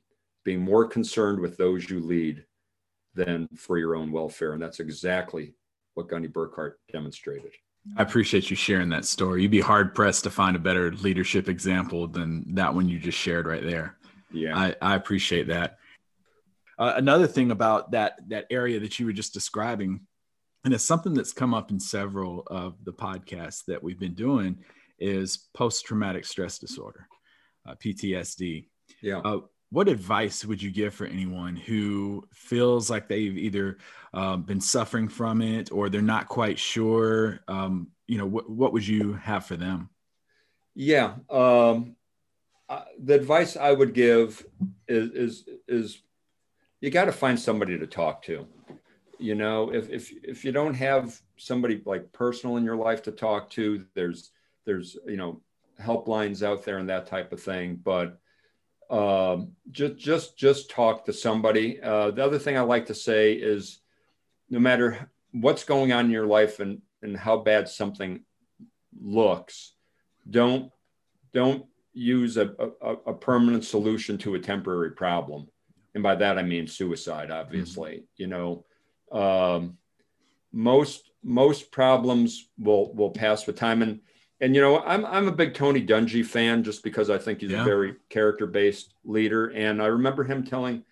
Being more concerned with those you lead than for your own welfare. And that's exactly what Gunny Burghardt demonstrated. I appreciate you sharing that story. You'd be hard pressed to find a better leadership example than that one you just shared right there. Yeah, I, I appreciate that. Uh, another thing about that that area that you were just describing, and it's something that's come up in several of the podcasts that we've been doing, is post-traumatic stress disorder, uh, P T S D. Yeah. Uh, what advice would you give for anyone who feels like they've either uh, been suffering from it or they're not quite sure? Um, you know, what what would you have for them? Yeah, um, uh, the advice I would give is is is you got to find somebody to talk to. You know, if if if you don't have somebody like personal in your life to talk to, there's there's you know helplines out there and that type of thing, but. Um, just, just, just talk to somebody. Uh, the other thing I like to say is no matter what's going on in your life and, and how bad something looks, don't, don't use a, a, a permanent solution to a temporary problem. And by that, I mean suicide, obviously. Mm-hmm. You know, um, most, most problems will, will pass with time. And And, you know, I'm I'm a big Tony Dungy fan just because I think he's yeah. a very character-based leader. And I remember him telling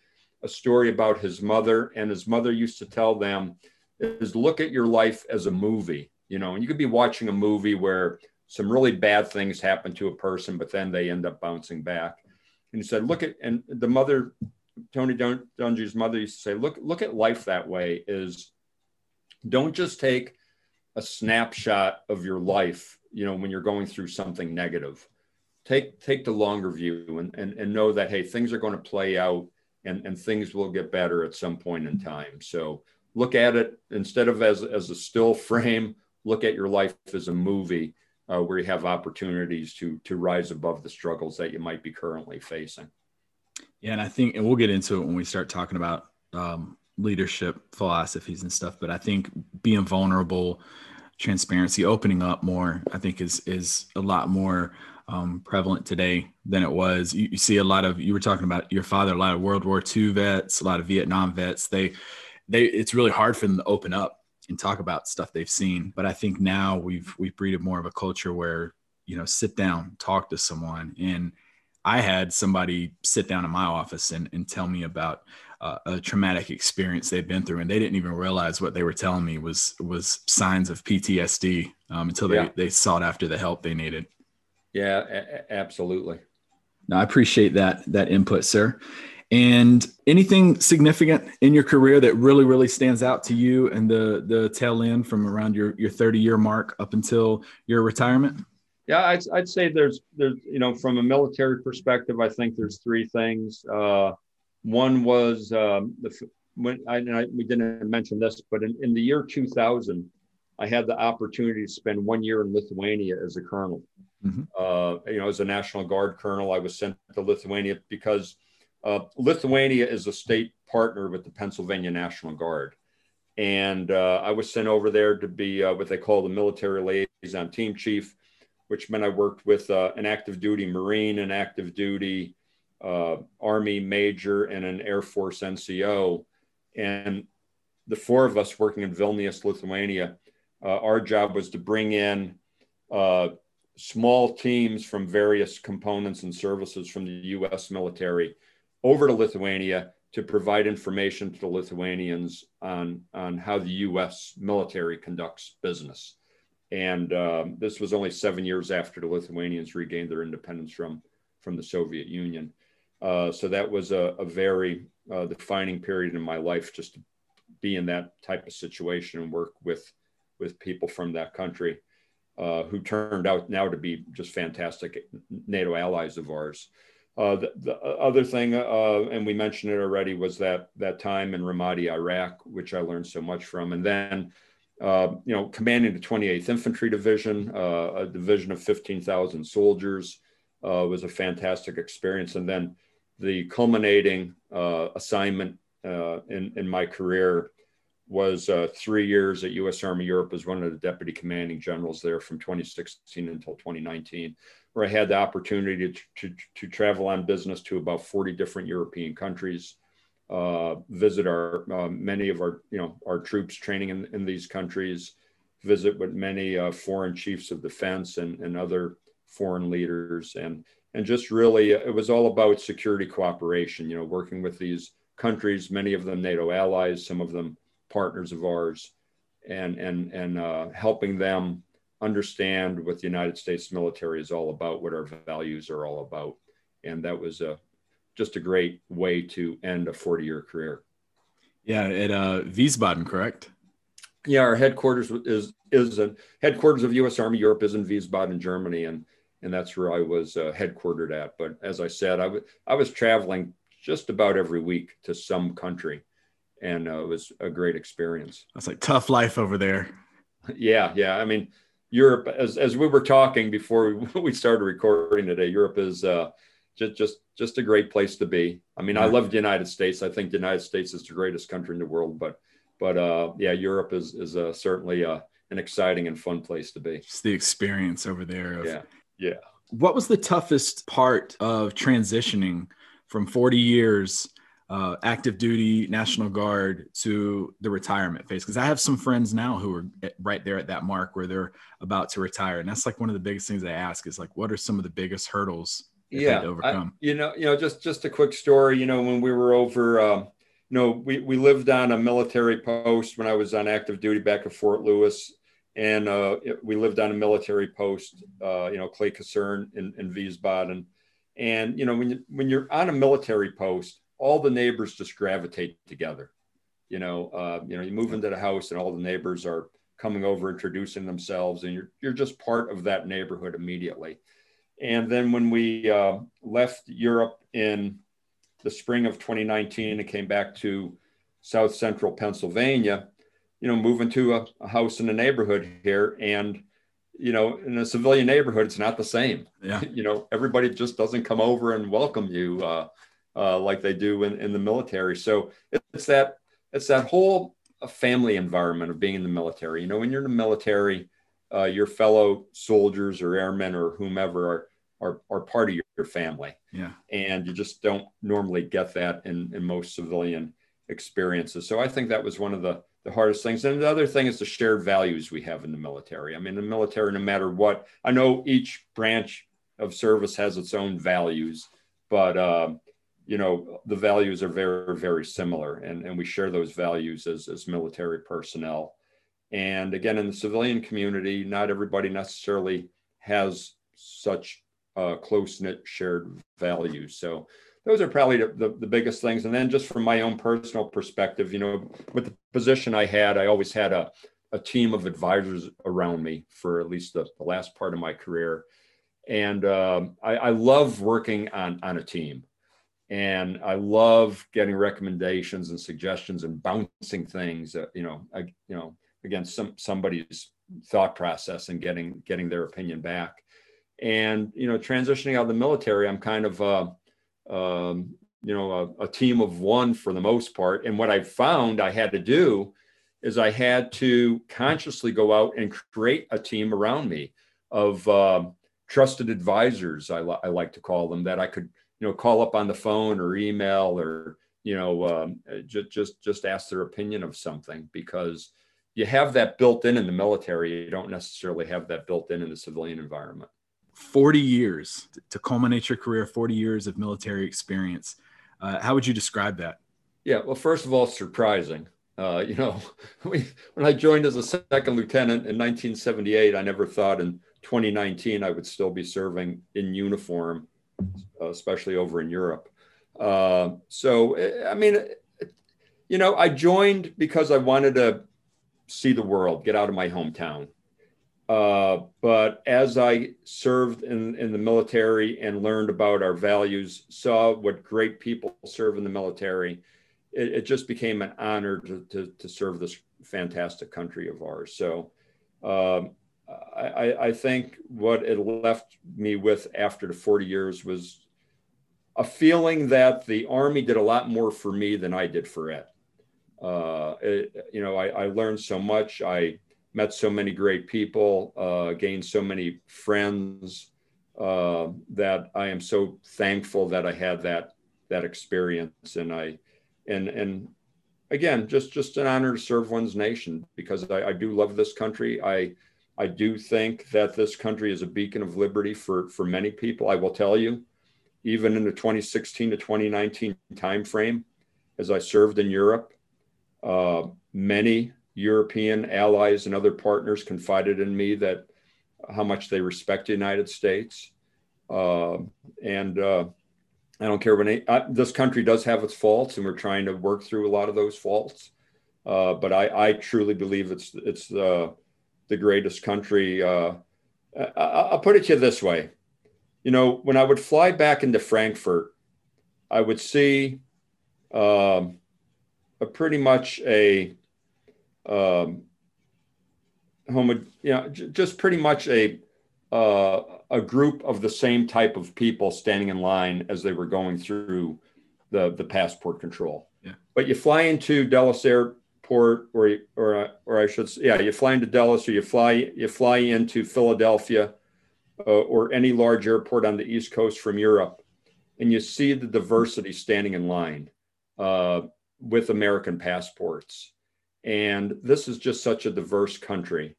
a story about his mother, and his mother used to tell them is look at your life as a movie, you know, and you could be watching a movie where some really bad things happen to a person, but then they end up bouncing back. And he said, look at, and the mother, Tony Dun- Dungy's mother used to say, look, look at life that way is don't just take a snapshot of your life, you know, when you're going through something negative, take, take the longer view and, and, and know that, hey, things are going to play out and, and things will get better at some point in time. So look at it instead of as, as a still frame, look at your life as a movie uh, where you have opportunities to, to rise above the struggles that you might be currently facing. Yeah. And I think, and we'll get into it when we start talking about um, leadership philosophies and stuff, but I think being vulnerable, transparency, opening up more, I think is, is a lot more um, prevalent today than it was. You, you see a lot of, you were talking about your father, a lot of World War Two vets, a lot of Vietnam vets. They, they, it's really hard for them to open up and talk about stuff they've seen. But I think now we've, we've breeded more of a culture where, you know, sit down, talk to someone. And I had somebody sit down in my office and, and tell me about Uh, a traumatic experience they've been through, and they didn't even realize what they were telling me was was signs of P T S D um, until they, yeah. they sought after the help they needed. Yeah, a- absolutely. Now, I appreciate that that input, sir. And anything significant in your career that really, really stands out to you and the the tail end from around your your thirty year mark up until your retirement? Yeah, I'd, I'd say there's there's you know from a military perspective, I think there's three things. Uh, One was um, the, when I, I we didn't mention this, but in, in the year two thousand, I had the opportunity to spend one year in Lithuania as a colonel. Mm-hmm. Uh, you know, as a National Guard colonel, I was sent to Lithuania because uh, Lithuania is a state partner with the Pennsylvania National Guard, and uh, I was sent over there to be uh, what they call the military liaison team chief, which meant I worked with uh, an active duty Marine, an active duty. Uh, Army major and an Air Force N C O, and the four of us working in Vilnius, Lithuania, uh, our job was to bring in uh, small teams from various components and services from the U S military over to Lithuania to provide information to the Lithuanians on, on how the U S military conducts business. And um, this was only seven years after the Lithuanians regained their independence from, from the Soviet Union. Uh, so that was a, a very uh, defining period in my life, just to be in that type of situation and work with, with people from that country uh, who turned out now to be just fantastic NATO allies of ours. Uh, the, the other thing, uh, and we mentioned it already, was that that time in Ramadi, Iraq, which I learned so much from. And then, uh, you know, commanding the twenty-eighth Infantry Division, uh, a division of fifteen thousand soldiers, uh, was a fantastic experience. And then the culminating uh, assignment uh, in, in my career was uh, three years at U S Army Europe as one of the deputy commanding generals there from twenty sixteen until twenty nineteen. Where I had the opportunity to, to, to travel on business to about forty different European countries, uh, visit our uh, many of our, you know, our troops training in, in these countries, visit with many uh, foreign chiefs of defense and, and other foreign leaders. And, and just really, it was all about security cooperation, you know, working with these countries, many of them NATO allies, some of them partners of ours, and, and, and uh, helping them understand what the United States military is all about, what our values are all about. And that was a, just a great way to end a forty-year career. Yeah, at uh, Wiesbaden, correct? Yeah, our headquarters is is a, headquarters of U S Army Europe is in Wiesbaden, Germany, and and that's where I was uh, headquartered at. But as I said, I, w- I was traveling just about every week to some country, and uh, it was a great experience. That's like tough life over there. Yeah, yeah. I mean, Europe, as as we were talking before we, we started recording today, Europe is uh, just just just a great place to be. I mean, I love the United States. I think the United States is the greatest country in the world, but but uh, yeah, Europe is is uh, certainly uh, an exciting and fun place to be. Just the experience over there. Of, yeah, yeah. What was the toughest part of transitioning from forty years uh, active duty National Guard to the retirement phase? Because I have some friends now who are right there at that mark where they're about to retire, and that's like one of the biggest things I ask is like, what are some of the biggest hurdles they yeah, had to overcome? I, you know, you know, just just a quick story. You know, when we were over, um, you know, we we lived on a military post when I was on active duty back at Fort Lewis, and uh, it, we lived on a military post, uh, you know, Clay Caserne in, in Wiesbaden, and you know, when you, when you're on a military post, all the neighbors just gravitate together. You know, uh, you know, you move into the house and all the neighbors are coming over, introducing themselves, and you're, you're just part of that neighborhood immediately. And then when we uh, left Europe in the spring of twenty nineteen and came back to South Central Pennsylvania, you know, moving to a, a house in the neighborhood here, and you know, in a civilian neighborhood, it's not the same. Yeah. You know, everybody just doesn't come over and welcome you uh, Uh, like they do in, in the military. So it's that it's that whole family environment of being in the military. You know, when you're in the military, uh, your fellow soldiers or airmen or whomever are are, are part of your family. Yeah. And you just don't normally get that in, in most civilian experiences. So I think that was one of the, the hardest things. And the other thing is the shared values we have in the military. I mean, the military, no matter what, I know each branch of service has its own values, but uh, you know, the values are very, very similar. And, and we share those values as, as military personnel. And again, in the civilian community, not everybody necessarily has such uh, close-knit shared values. So those are probably the, the, the biggest things. And then just from my own personal perspective, you know, with the position I had, I always had a, a team of advisors around me for at least the, the last part of my career. And um, I, I love working on, on a team. And I love getting recommendations and suggestions and bouncing things, uh, you know, I, you know, against some somebody's thought process and getting getting their opinion back. And you know, transitioning out of the military, I'm kind of, uh, um, you know, a, a team of one for the most part. And what I found I had to do is I had to consciously go out and create a team around me of uh, trusted advisors, I, li- I like to call them, that I could, you know, call up on the phone or email or, you know, um, just, just, just ask their opinion of something, because you have that built in in the military. You don't necessarily have that built in in the civilian environment. forty years to culminate your career, forty years of military experience. Uh, how would you describe that? Yeah, well, first of all, surprising. Uh, you know, we, when I joined as a second lieutenant in nineteen seventy-eight, I never thought in twenty nineteen I would still be serving in uniform, Uh, especially over in Europe. Uh, so, I mean, you know, I joined because I wanted to see the world, get out of my hometown. Uh, but as I served in, in the military and learned about our values, saw what great people serve in the military, it, it just became an honor to, to, to serve this fantastic country of ours. So um, I, I think what it left me with after the forty years was a feeling that the Army did a lot more for me than I did for it. Uh, it you know, I, I learned so much. I met so many great people, uh, gained so many friends, uh, that I am so thankful that I had that, that experience. And I, and, and again, just, just an honor to serve one's nation, because I, I do love this country. I, I do think that this country is a beacon of liberty for, for many people. I will tell you, even in the twenty sixteen to twenty nineteen timeframe, as I served in Europe, uh, many European allies and other partners confided in me that how much they respect the United States. Uh, and uh, I don't care when I, I, this country does have its faults, and we're trying to work through a lot of those faults. Uh, but I, I truly believe it's it's uh, the greatest country. Uh, I, I'll put it to you this way. You know, when I would fly back into Frankfurt, I would see um, a pretty much a Um, homo, you know, j- just pretty much a uh, a group of the same type of people standing in line as they were going through the the passport control. Yeah. But you fly into Dulles Airport, or or or I should say, yeah, you fly into Dulles, or you fly you fly into Philadelphia, uh, or any large airport on the East Coast from Europe, and you see the diversity standing in line uh, with American passports. And this is just such a diverse country,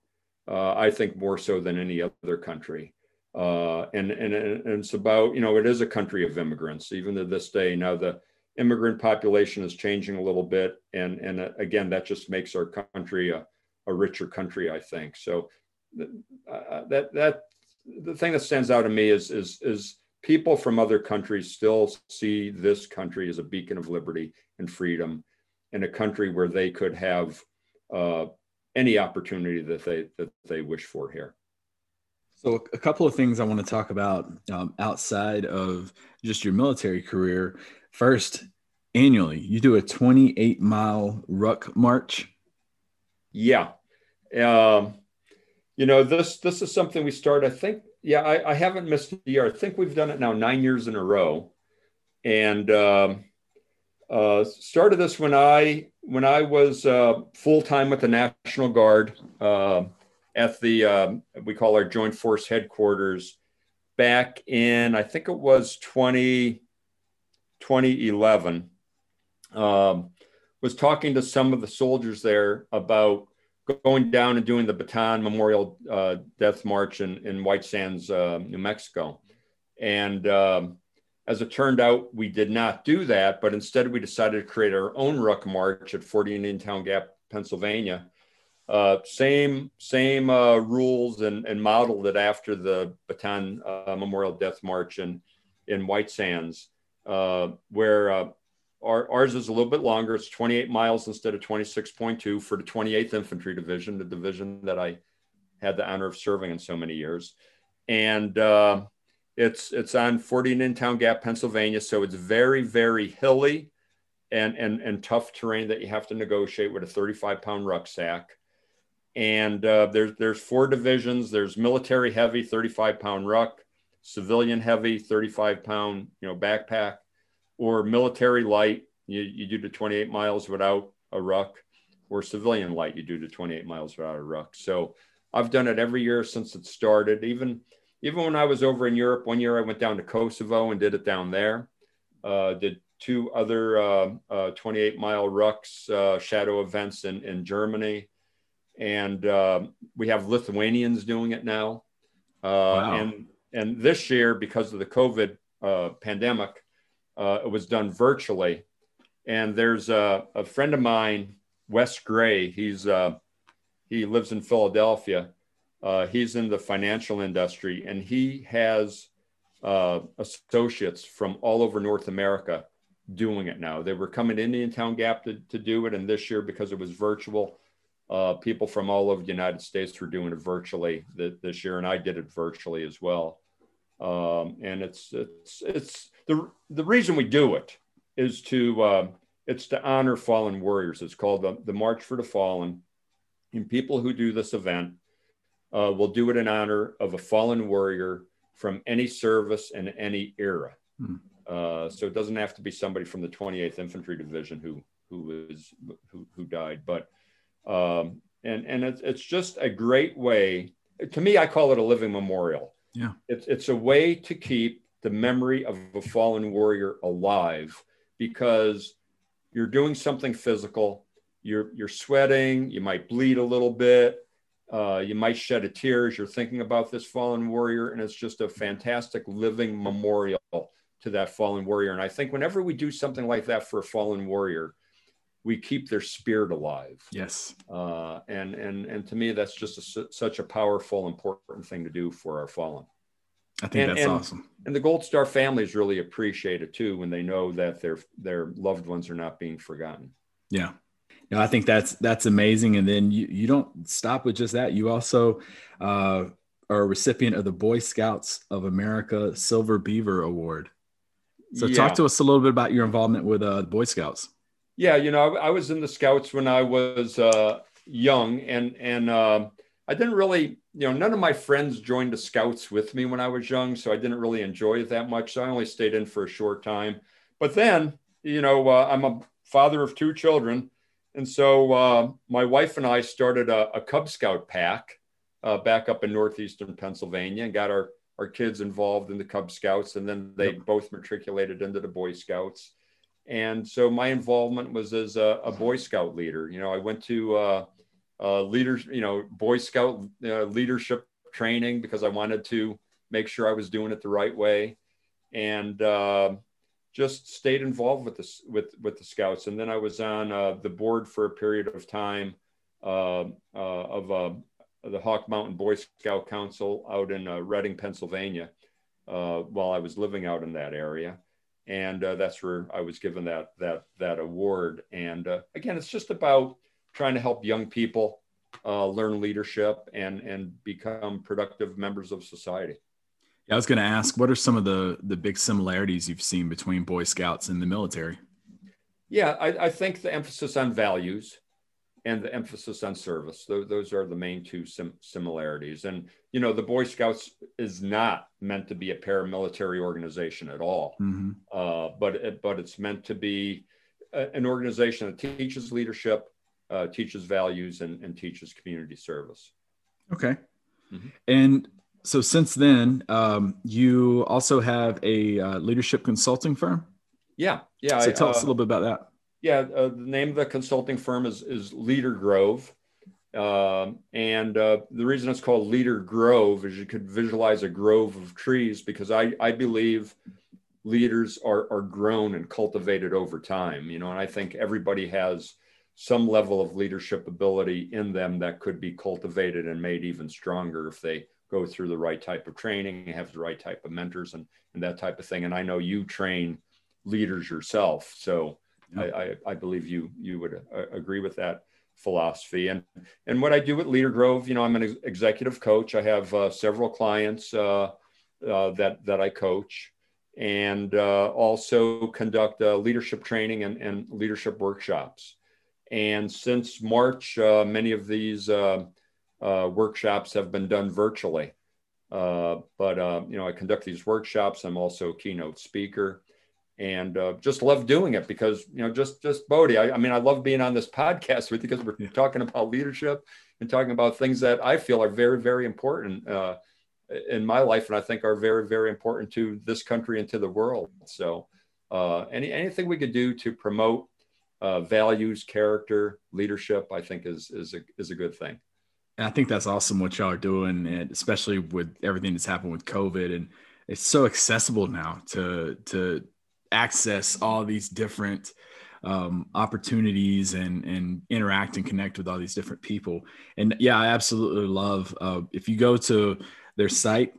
uh, I think more so than any other country. Uh, and, and, and it's about, you know, it is a country of immigrants, even to this day. Now, the immigrant population is changing a little bit. And, and uh, again, that just makes our country a, a richer country, I think. So uh, that that the thing that stands out to me is, is, is people from other countries still see this country as a beacon of liberty and freedom, in a country where they could have uh, any opportunity that they that they wish for here. So a couple of things I want to talk about um, outside of just your military career. First, annually, you do a twenty-eight mile ruck march. Yeah. Um, you know, this this is something we start, I think, yeah, I, I haven't missed a year. I think we've done it now nine years in a row. And um Uh, started this when I when I was uh, full time with the National Guard uh, at the uh, we call our Joint Force Headquarters back in, I think it was twenty eleven. Um, was talking to some of the soldiers there about going down and doing the Bataan Memorial uh, Death March in, in White Sands, uh, New Mexico, and. Um, As it turned out, we did not do that, but instead we decided to create our own ruck march at Fort Indiantown Gap, Pennsylvania. Uh, same same uh, rules and, and modeled it after the Bataan uh, Memorial Death March in, in White Sands, uh, where uh, our, ours is a little bit longer. It's twenty-eight miles instead of twenty-six point two for the twenty-eighth Infantry Division, the division that I had the honor of serving in so many years. And uh, It's it's on Fort Indiantown Gap, Pennsylvania, so it's very, very hilly and, and, and tough terrain that you have to negotiate with a thirty-five pound rucksack. And uh, there's, there's four divisions. There's military heavy, thirty-five pound ruck, civilian heavy, thirty-five pound you know, backpack, or military light, you, you do the twenty-eight miles without a ruck, or civilian light, you do the twenty-eight miles without a ruck. So I've done it every year since it started, even... Even when I was over in Europe, one year I went down to Kosovo and did it down there. Uh, did two other uh, uh, twenty-eight mile rucks, uh, shadow events in, in Germany. And uh, we have Lithuanians doing it now. Uh, wow. And and this year, because of the COVID uh, pandemic, uh, it was done virtually. And there's a, a friend of mine, Wes Gray. He's uh, he lives in Philadelphia. Uh, he's in the financial industry, and he has uh, associates from all over North America doing it now. They were coming to Indiantown Gap to, to do it, and this year, because it was virtual, uh, people from all over the United States were doing it virtually th this year, and I did it virtually as well. Um, and it's it's it's the the reason we do it is to uh, it's to honor fallen warriors. It's called the, the March for the Fallen, and people who do this event uh, will do it in honor of a fallen warrior from any service and any era. Mm-hmm. Uh, so it doesn't have to be somebody from the twenty-eighth Infantry Division who who is who, who died, but um, and and it's it's just a great way. To me, I call it a living memorial. Yeah, it's it's a way to keep the memory of a fallen warrior alive, because you're doing something physical. You're you're sweating. You might bleed a little bit. Uh, you might shed a tear as you're thinking about this fallen warrior, and it's just a fantastic living memorial to that fallen warrior. And I think whenever we do something like that for a fallen warrior, we keep their spirit alive. Yes. Uh, and, and, and to me, that's just a, such a powerful, important thing to do for our fallen. I think and, that's and, awesome. And the Gold Star families really appreciate it too, when they know that their, their loved ones are not being forgotten. Yeah. No, I think that's, that's amazing. And then you, you don't stop with just that. You also, uh, are a recipient of the Boy Scouts of America Silver Beaver Award. So yeah. Talk to us a little bit about your involvement with uh, the Boy Scouts. Yeah, you know, I, I was in the Scouts when I was uh, young, and and uh, I didn't really, you know, none of my friends joined the Scouts with me when I was young, so I didn't really enjoy it that much. So I only stayed in for a short time. But then, you know, uh, I'm a father of two children, and so uh, my wife and I started a, a Cub Scout pack uh, back up in Northeastern Pennsylvania, and got our our kids involved in the Cub Scouts, and then they yep. both matriculated into the Boy Scouts. And so my involvement was as a, a Boy Scout leader. You know, I went to uh, uh, leaders, you know, Boy Scout uh, leadership training, because I wanted to make sure I was doing it the right way, and uh, just stayed involved with the, with, with the Scouts. And then I was on uh, the board for a period of time uh, uh, of a, uh, the Hawk Mountain Boy Scout Council out in uh, Reading, Pennsylvania, uh, while I was living out in that area. And uh, that's where I was given that, that, that award. And uh, again, it's just about trying to help young people uh, learn leadership and, and become productive members of society. Yeah, I was going to ask, what are some of the, the big similarities you've seen between Boy Scouts and the military? Yeah, I, I think the emphasis on values and the emphasis on service. Those are the main two sim similarities. And, you know, the Boy Scouts is not meant to be a paramilitary organization at all, mm-hmm. uh, but, it, but it's meant to be a, an organization that teaches leadership, uh, teaches values, and, and teaches community service. Okay. Mm-hmm. And so since then, um, you also have a uh, leadership consulting firm? Yeah. Yeah. So I, tell uh, us a little bit about that. Yeah, uh, the name of the consulting firm is, is Leader Grove. Uh, and uh, the reason it's called Leader Grove is you could visualize a grove of trees, because I, I believe leaders are, are grown and cultivated over time, you know, and I think everybody has some level of leadership ability in them that could be cultivated and made even stronger if they go through the right type of training and have the right type of mentors and, and that type of thing. And I know you train leaders yourself, so I, I believe you you would agree with that philosophy. And and what I do at Leader Grove, you know, I'm an ex executive coach. I have uh, several clients uh, uh, that that I coach, and uh, also conduct uh, leadership training and, and leadership workshops. And since March, uh, many of these uh, uh, workshops have been done virtually. Uh, but uh, you know, I conduct these workshops. I'm also a keynote speaker. And uh, just love doing it, because, you know, just, just Bodie, I, I mean, I love being on this podcast with you, because we're yeah. talking about leadership and talking about things that I feel are very, very important uh, in my life. And I think are very, very important to this country and to the world. So uh, any, anything we could do to promote uh, values, character, leadership, I think is, is, a, is a good thing. And I think that's awesome what y'all are doing, and especially with everything that's happened with COVID. And it's so accessible now to, to, access all these different um, opportunities and, and interact and connect with all these different people. And yeah, I absolutely love, uh, if you go to their site,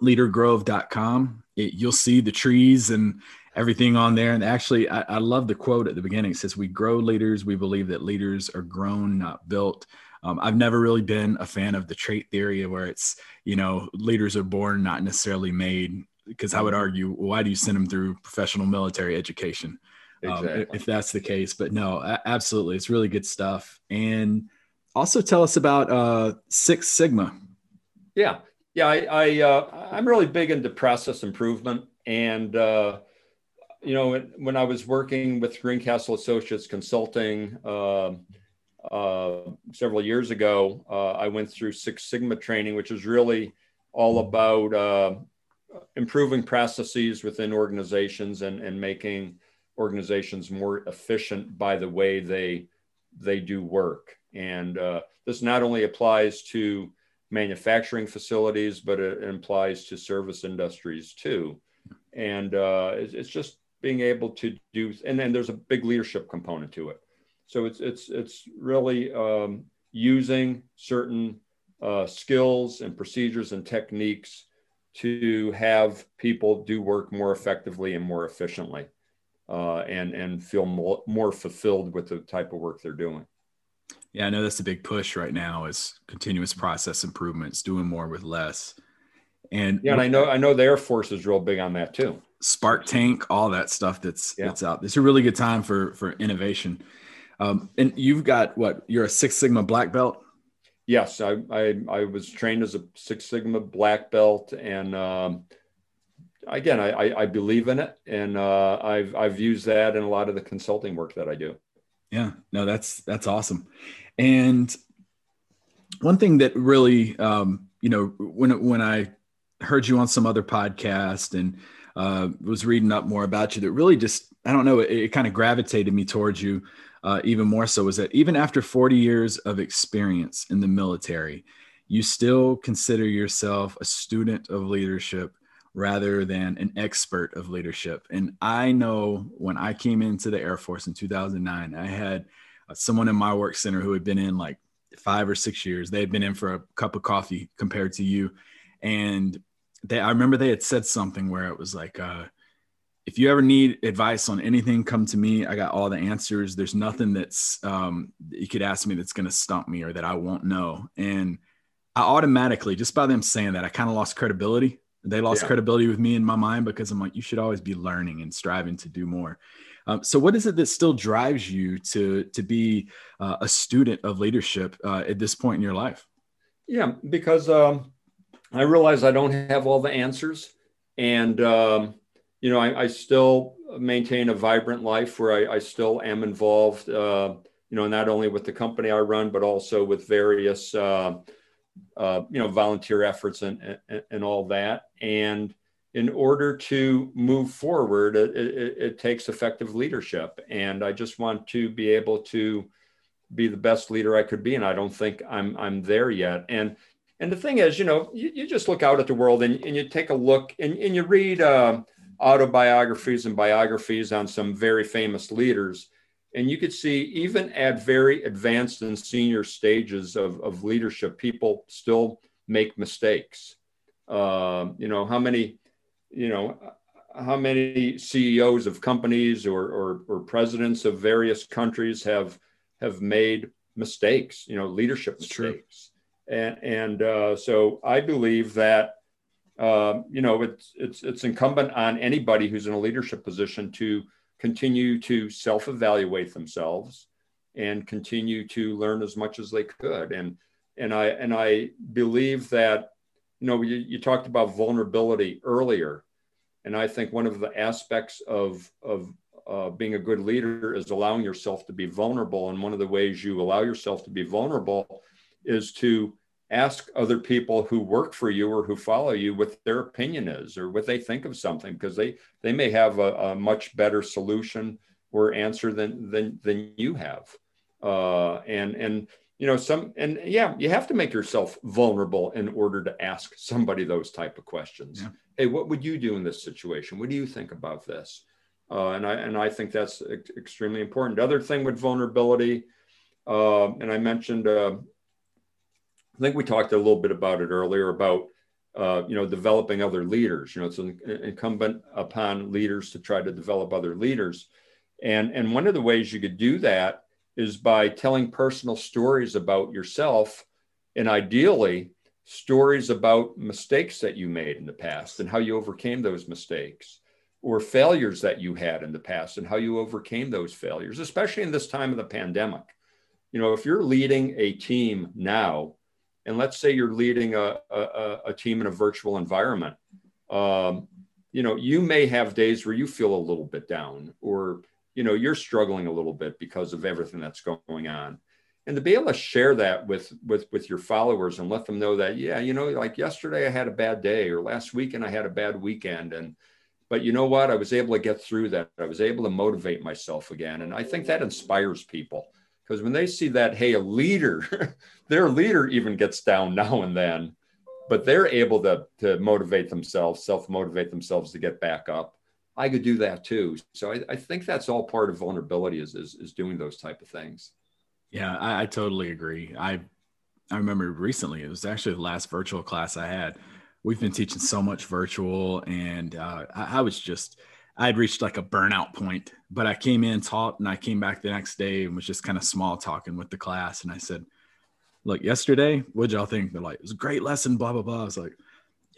leader grove dot com, it, you'll see the trees and everything on there. And actually, I, I love the quote at the beginning. It says, "We grow leaders. We believe that leaders are grown, not built." Um, I've never really been a fan of the trait theory where it's, you know, leaders are born, not necessarily made, because I would argue, why do you send them through professional military education? Exactly. Um, if that's the case? But no, absolutely. It's really good stuff. And also tell us about uh, Six Sigma. Yeah. Yeah. I, I, uh, I'm really big into process improvement. And, uh, you know, when I was working with Greencastle Associates Consulting, uh, uh, several years ago, uh, I went through Six Sigma training, which is really all about uh, improving processes within organizations and, and making organizations more efficient by the way they, they do work. And uh, this not only applies to manufacturing facilities, but it applies to service industries too. And uh, it's, it's just being able to do, and then there's a big leadership component to it. So it's it's it's really um, using certain uh, skills and procedures and techniques to have people do work more effectively and more efficiently, uh, and and feel more, more fulfilled with the type of work they're doing. Yeah, I know that's a big push right now, is continuous process improvements, doing more with less. And yeah, and I know I know the Air Force is real big on that too. Spark Tank, all that stuff that's yeah. that's out. It's a really good time for for innovation. Um, and you've got what? You're a Six Sigma black belt? Yes, I I, I was trained as a Six Sigma black belt, and um, again, I, I I believe in it, and uh, I've I've used that in a lot of the consulting work that I do. Yeah, no, that's that's awesome. And one thing that really, um, you know, when when I heard you on some other podcast and uh, was reading up more about you, that really just, I don't know, it, it kind of gravitated me towards you. Uh, even more so is that even after forty years of experience in the military, you still consider yourself a student of leadership rather than an expert of leadership. And I know when I came into the Air Force in two thousand nine, I had uh, someone in my work center who had been in like five or six years. They had been in for a cup of coffee compared to you. And they, I remember they had said something where it was like, uh, if you ever need advice on anything, come to me. I got all the answers. There's nothing that's um, you could ask me that's going to stump me or that I won't know. And I automatically, just by them saying that, I kind of lost credibility. They lost yeah. credibility with me in my mind, because I'm like, you should always be learning and striving to do more. Um, so what is it that still drives you to, to be uh, a student of leadership uh, at this point in your life? Yeah, because um, I realize I don't have all the answers, and um, you know, I, I still maintain a vibrant life where I, I still am involved, uh, you know, not only with the company I run, but also with various, uh, uh, you know, volunteer efforts and, and, and all that. And in order to move forward, it, it, it takes effective leadership. And I just want to be able to be the best leader I could be. And I don't think I'm I'm there yet. And and the thing is, you know, you, you just look out at the world and, and you take a look and, and you read, uh, autobiographies and biographies on some very famous leaders. And you could see even at very advanced and senior stages of, of leadership, people still make mistakes. Uh, you know, how many, you know, how many C E Os of companies or, or, or presidents of various countries have, have made mistakes, you know, leadership mistakes. True. And, and uh, so I believe that Uh, you know, it's, it's, it's incumbent on anybody who's in a leadership position to continue to self-evaluate themselves and continue to learn as much as they could. And, and I, and I believe that, you know, you, you talked about vulnerability earlier. And I think one of the aspects of, of uh, being a good leader is allowing yourself to be vulnerable. And one of the ways you allow yourself to be vulnerable is to ask other people who work for you or who follow you what their opinion is or what they think of something, because they, they may have a, a much better solution or answer than, than, than you have. Uh, and, and, you know, some, and yeah, you have to make yourself vulnerable in order to ask somebody those type of questions. Yeah. Hey, what would you do in this situation? What do you think about this? Uh, and I, and I think that's ex- extremely important. The other thing with vulnerability, uh, and I mentioned, uh, I think we talked a little bit about it earlier about uh, you know, developing other leaders. You know, it's incumbent upon leaders to try to develop other leaders. And, and one of the ways you could do that is by telling personal stories about yourself, and ideally stories about mistakes that you made in the past and how you overcame those mistakes, or failures that you had in the past and how you overcame those failures, especially in this time of the pandemic. You know, if you're leading a team now, and let's say you're leading a, a, a team in a virtual environment, um, you know, you may have days where you feel a little bit down, or, you know, you're struggling a little bit because of everything that's going on. And to be able to share that with, with, with your followers and let them know that, yeah, you know, like yesterday I had a bad day, or last weekend I had a bad weekend. And, but you know what, I was able to get through that. I was able to motivate myself again. And I think that inspires people, because when they see that, hey, a leader, their leader even gets down now and then, but they're able to, to motivate themselves, self-motivate themselves to get back up. I could do that too. So I, I think that's all part of vulnerability, is, is, is doing those type of things. Yeah, I, I totally agree. I, I remember recently, it was actually the last virtual class I had. We've been teaching so much virtual, and uh, I, I was just, I'd reached like a burnout point, but I came in, taught, and I came back the next day and was just kind of small talking with the class. And I said, look, yesterday, what'd y'all think? They're like, it was a great lesson, blah, blah, blah. I was like,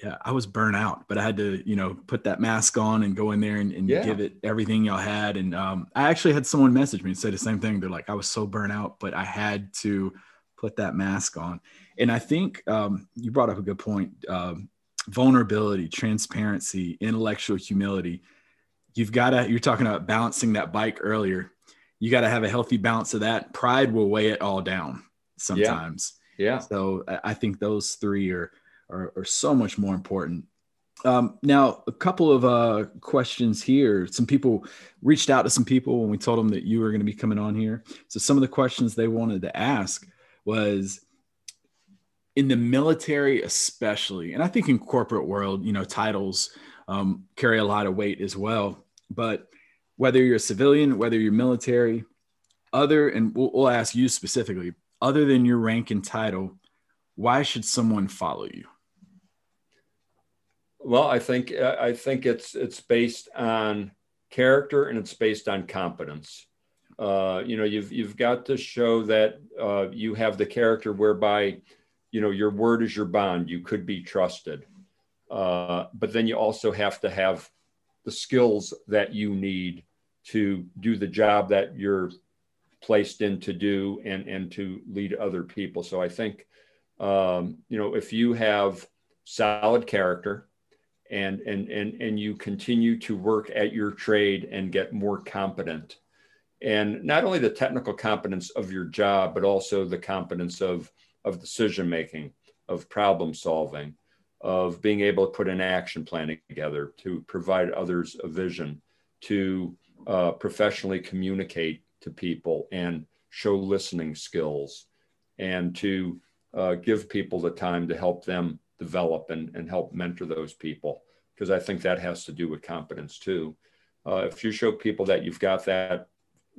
yeah, I was burnt out, but I had to, you know, put that mask on and go in there and, and yeah. give it everything y'all had. And um, I actually had someone message me and say the same thing. They're like, I was so burnt out, but I had to put that mask on. And I think um, you brought up a good point. Um, vulnerability, transparency, intellectual humility. You've got to, you're talking about balancing that bike earlier. You got to have a healthy balance of that. Pride will weigh it all down sometimes. Yeah. yeah. So I think those three are, Are, are so much more important. Um, now, a couple of uh, questions here. Some people reached out to some people when we told them that you were going to be coming on here. So some of the questions they wanted to ask was, in the military especially, and I think in corporate world, you know, titles um, carry a lot of weight as well. But whether you're a civilian, whether you're military, other, and we'll, we'll ask you specifically, other than your rank and title, why should someone follow you? Well, I think uh, I think it's it's based on character, and it's based on competence. Uh, you know, you've you've got to show that uh, you have the character whereby, you know, your word is your bond. You could be trusted, uh, but then you also have to have the skills that you need to do the job that you're placed in to do, and and to lead other people. So I think um, you know, if you have solid character, and and and and you continue to work at your trade and get more competent, and not only the technical competence of your job, but also the competence of of decision making, of problem solving, of being able to put an action plan together, to provide others a vision, to uh, professionally communicate to people and show listening skills, and to uh, give people the time to help them develop and, and help mentor those people, because I think that has to do with competence too. Uh, if you show people that you've got that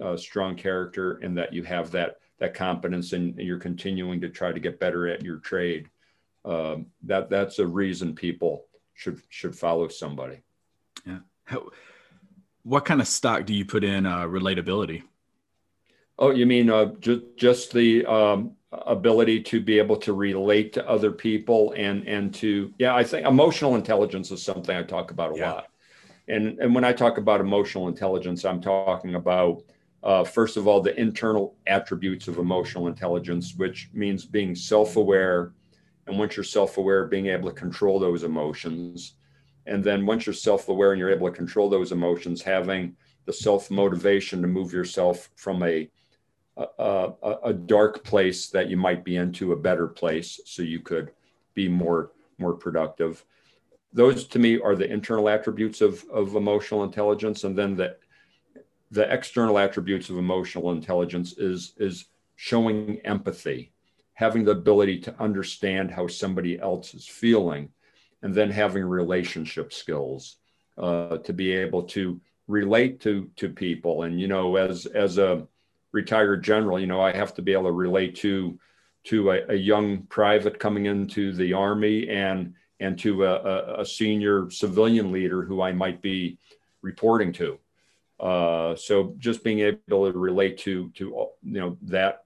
uh, strong character, and that you have that that competence, and you're continuing to try to get better at your trade, um, that that's a reason people should should follow somebody. Yeah. How, what kind of stock do you put in uh, relatability? Oh, you mean uh, just just the um, ability to be able to relate to other people, and and to yeah, I think emotional intelligence is something I talk about a yeah. lot. And and when I talk about emotional intelligence, I'm talking about uh, first of all the internal attributes of emotional intelligence, which means being self-aware, and once you're self-aware, being able to control those emotions, and then once you're self-aware and you're able to control those emotions, having the self-motivation to move yourself from a A, a dark place that you might be into a better place, so you could be more more productive. Those to me are the internal attributes of of emotional intelligence. And then the the external attributes of emotional intelligence is is showing empathy, having the ability to understand how somebody else is feeling, and then having relationship skills uh, to be able to relate to to people. And you know, as as a retired general, you know, I have to be able to relate to to a, a young private coming into the Army, and and to a, a senior civilian leader who I might be reporting to. Uh, so just being able to relate to, to you know, that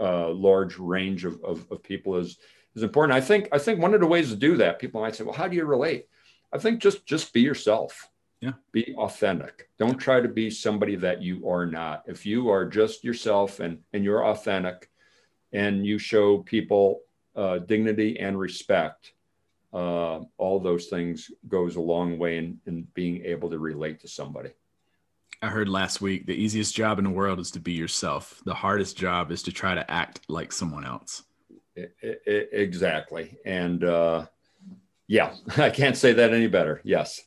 uh, large range of, of, of people is, is important. I think, I think one of the ways to do that, people might say, well, how do you relate? I think just, just be yourself. Yeah. Be authentic. Don't try to be somebody that you are not. If you are just yourself and, and you're authentic and you show people uh, dignity and respect, uh, all those things goes a long way in, in being able to relate to somebody. I heard last week, the easiest job in the world is to be yourself. The hardest job is to try to act like someone else. It, it, exactly. And uh, yeah, I can't say that any better. Yes.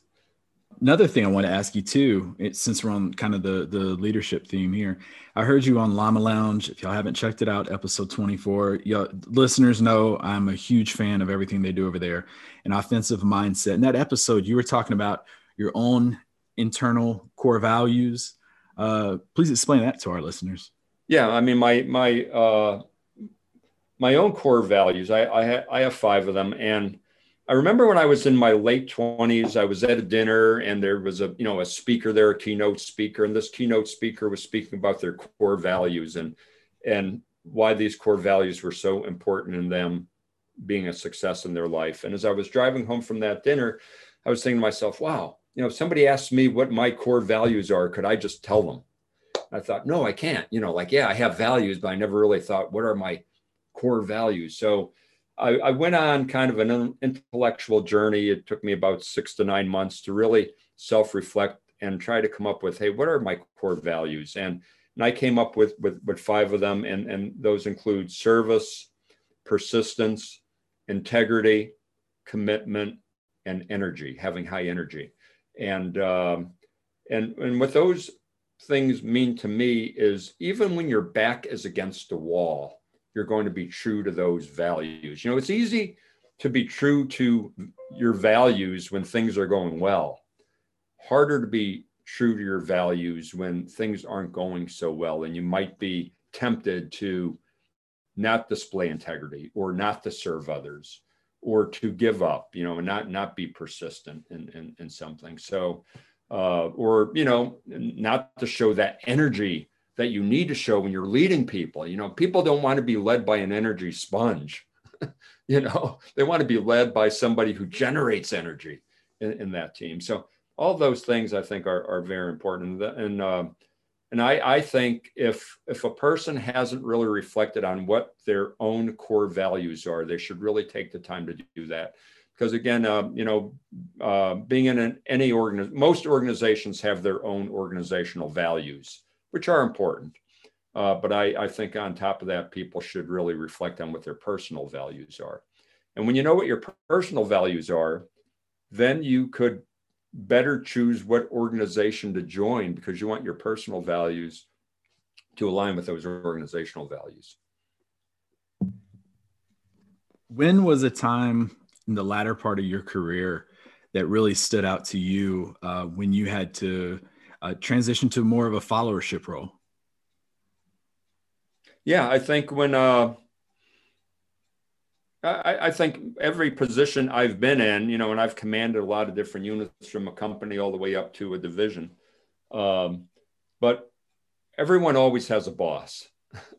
Another thing I want to ask you too, it, since we're on kind of the, the leadership theme here, I heard you on Llama Lounge. If y'all haven't checked it out, episode twenty-four, y'all listeners know I'm a huge fan of everything they do over there, an offensive mindset. In that episode, you were talking about your own internal core values. Uh, please explain that to our listeners. Yeah. I mean, my, my, uh, my own core values, I, I, ha- I have five of them. And I remember when I was in my late twenties, I was at a dinner and there was a, you know, a speaker there, a keynote speaker, and this keynote speaker was speaking about their core values and, and why these core values were so important in them being a success in their life. And as I was driving home from that dinner, I was thinking to myself, wow, you know, if somebody asked me what my core values are, could I just tell them? I thought, no, I can't, you know, like, yeah, I have values, but I never really thought, what are my core values? So I, I went on kind of an intellectual journey. It took me about six to nine months to really self-reflect and try to come up with, hey, what are my core values? And, and I came up with, with, with five of them, and, and those include service, persistence, integrity, commitment, and energy, having high energy. And, um, and, and what those things mean to me is even when your back is against the wall, you're going to be true to those values. You know, it's easy to be true to your values when things are going well, harder to be true to your values when things aren't going so well. And you might be tempted to not display integrity or not to serve others or to give up, you know, and not, not be persistent in, in, in something. So, uh, or, you know, not to show that energy that you need to show when you're leading people. You know, people don't want to be led by an energy sponge. You know, they want to be led by somebody who generates energy in, in that team. So all those things I think are, are very important. And uh, and I, I think if if a person hasn't really reflected on what their own core values are, they should really take the time to do that. Because again, uh, you know, uh, being in an, any organ, most organizations have their own organizational values, which are important. Uh, but I, I think on top of that, people should really reflect on what their personal values are. And when you know what your personal values are, then you could better choose what organization to join because you want your personal values to align with those organizational values. When was a time in the latter part of your career that really stood out to you uh, when you had to Uh, transition to more of a followership role? Yeah, I think when, uh, I, I think every position I've been in, you know, and I've commanded a lot of different units from a company all the way up to a division. Um, but everyone always has a boss,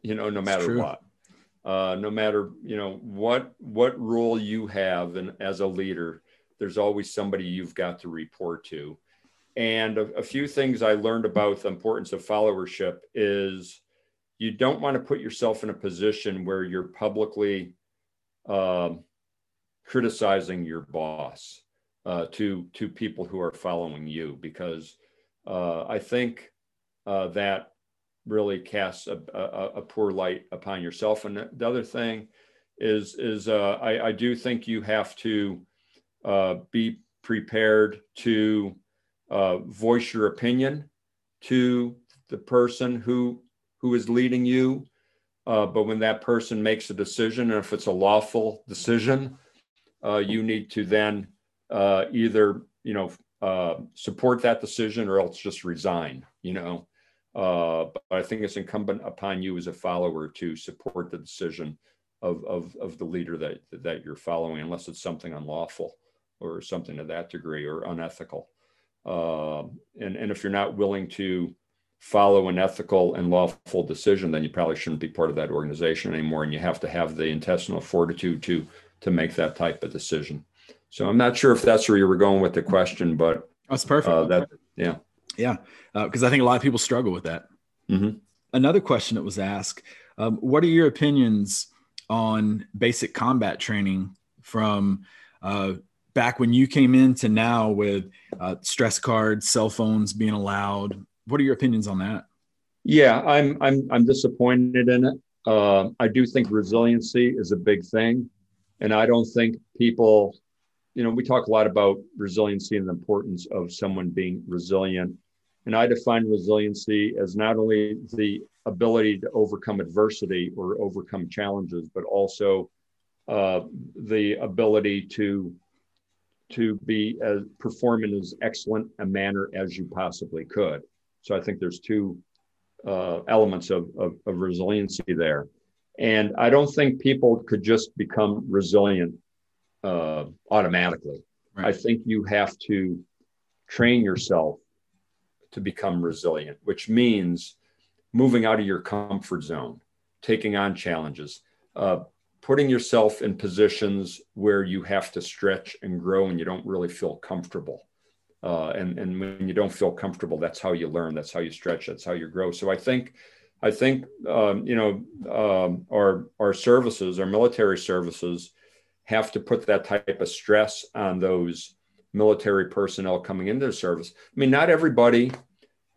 you know, no matter what, uh, no matter, you know, what, what role you have. And as a leader, there's always somebody you've got to report to. And a, a few things I learned about the importance of followership is you don't want to put yourself in a position where you're publicly uh, criticizing your boss uh, to, to people who are following you, because uh, I think uh, that really casts a, a, a poor light upon yourself. And the other thing is, is uh, I, I do think you have to uh, be prepared to Uh, voice your opinion to the person who who is leading you. Uh, but when that person makes a decision, and if it's a lawful decision, uh, you need to then uh, either, you know, uh, support that decision or else just resign, you know. Uh, but I think it's incumbent upon you as a follower to support the decision of, of, of the leader that, that you're following, unless it's something unlawful. or something to that degree, or unethical. Uh, and, and if you're not willing to follow an ethical and lawful decision, then you probably shouldn't be part of that organization anymore. And you have to have the intestinal fortitude to, to make that type of decision. So I'm not sure if that's where you were going with the question, but that's perfect. Uh, that, yeah. Yeah. Uh, Cause I think a lot of people struggle with that. Mm-hmm. Another question that was asked, um, what are your opinions on basic combat training from, uh, back when you came in to now with uh, stress cards, cell phones being allowed? What are your opinions on that? Yeah, I'm I'm I'm disappointed in it. Uh, I do think resiliency is a big thing, and I don't think people, you know, we talk a lot about resiliency and the importance of someone being resilient, and I define resiliency as not only the ability to overcome adversity or overcome challenges, but also uh, the ability to to be as perform in as excellent a manner as you possibly could. So I think there's two uh, elements of, of, of resiliency there. And I don't think people could just become resilient uh, automatically. Right. I think you have to train yourself to become resilient, which means moving out of your comfort zone, taking on challenges, uh, putting yourself in positions where you have to stretch and grow and you don't really feel comfortable. Uh, and, and when you don't feel comfortable, that's how you learn, that's how you stretch, that's how you grow. So I think, I think um, you know, um, our, our services, our military services have to put that type of stress on those military personnel coming into the service. I mean, not everybody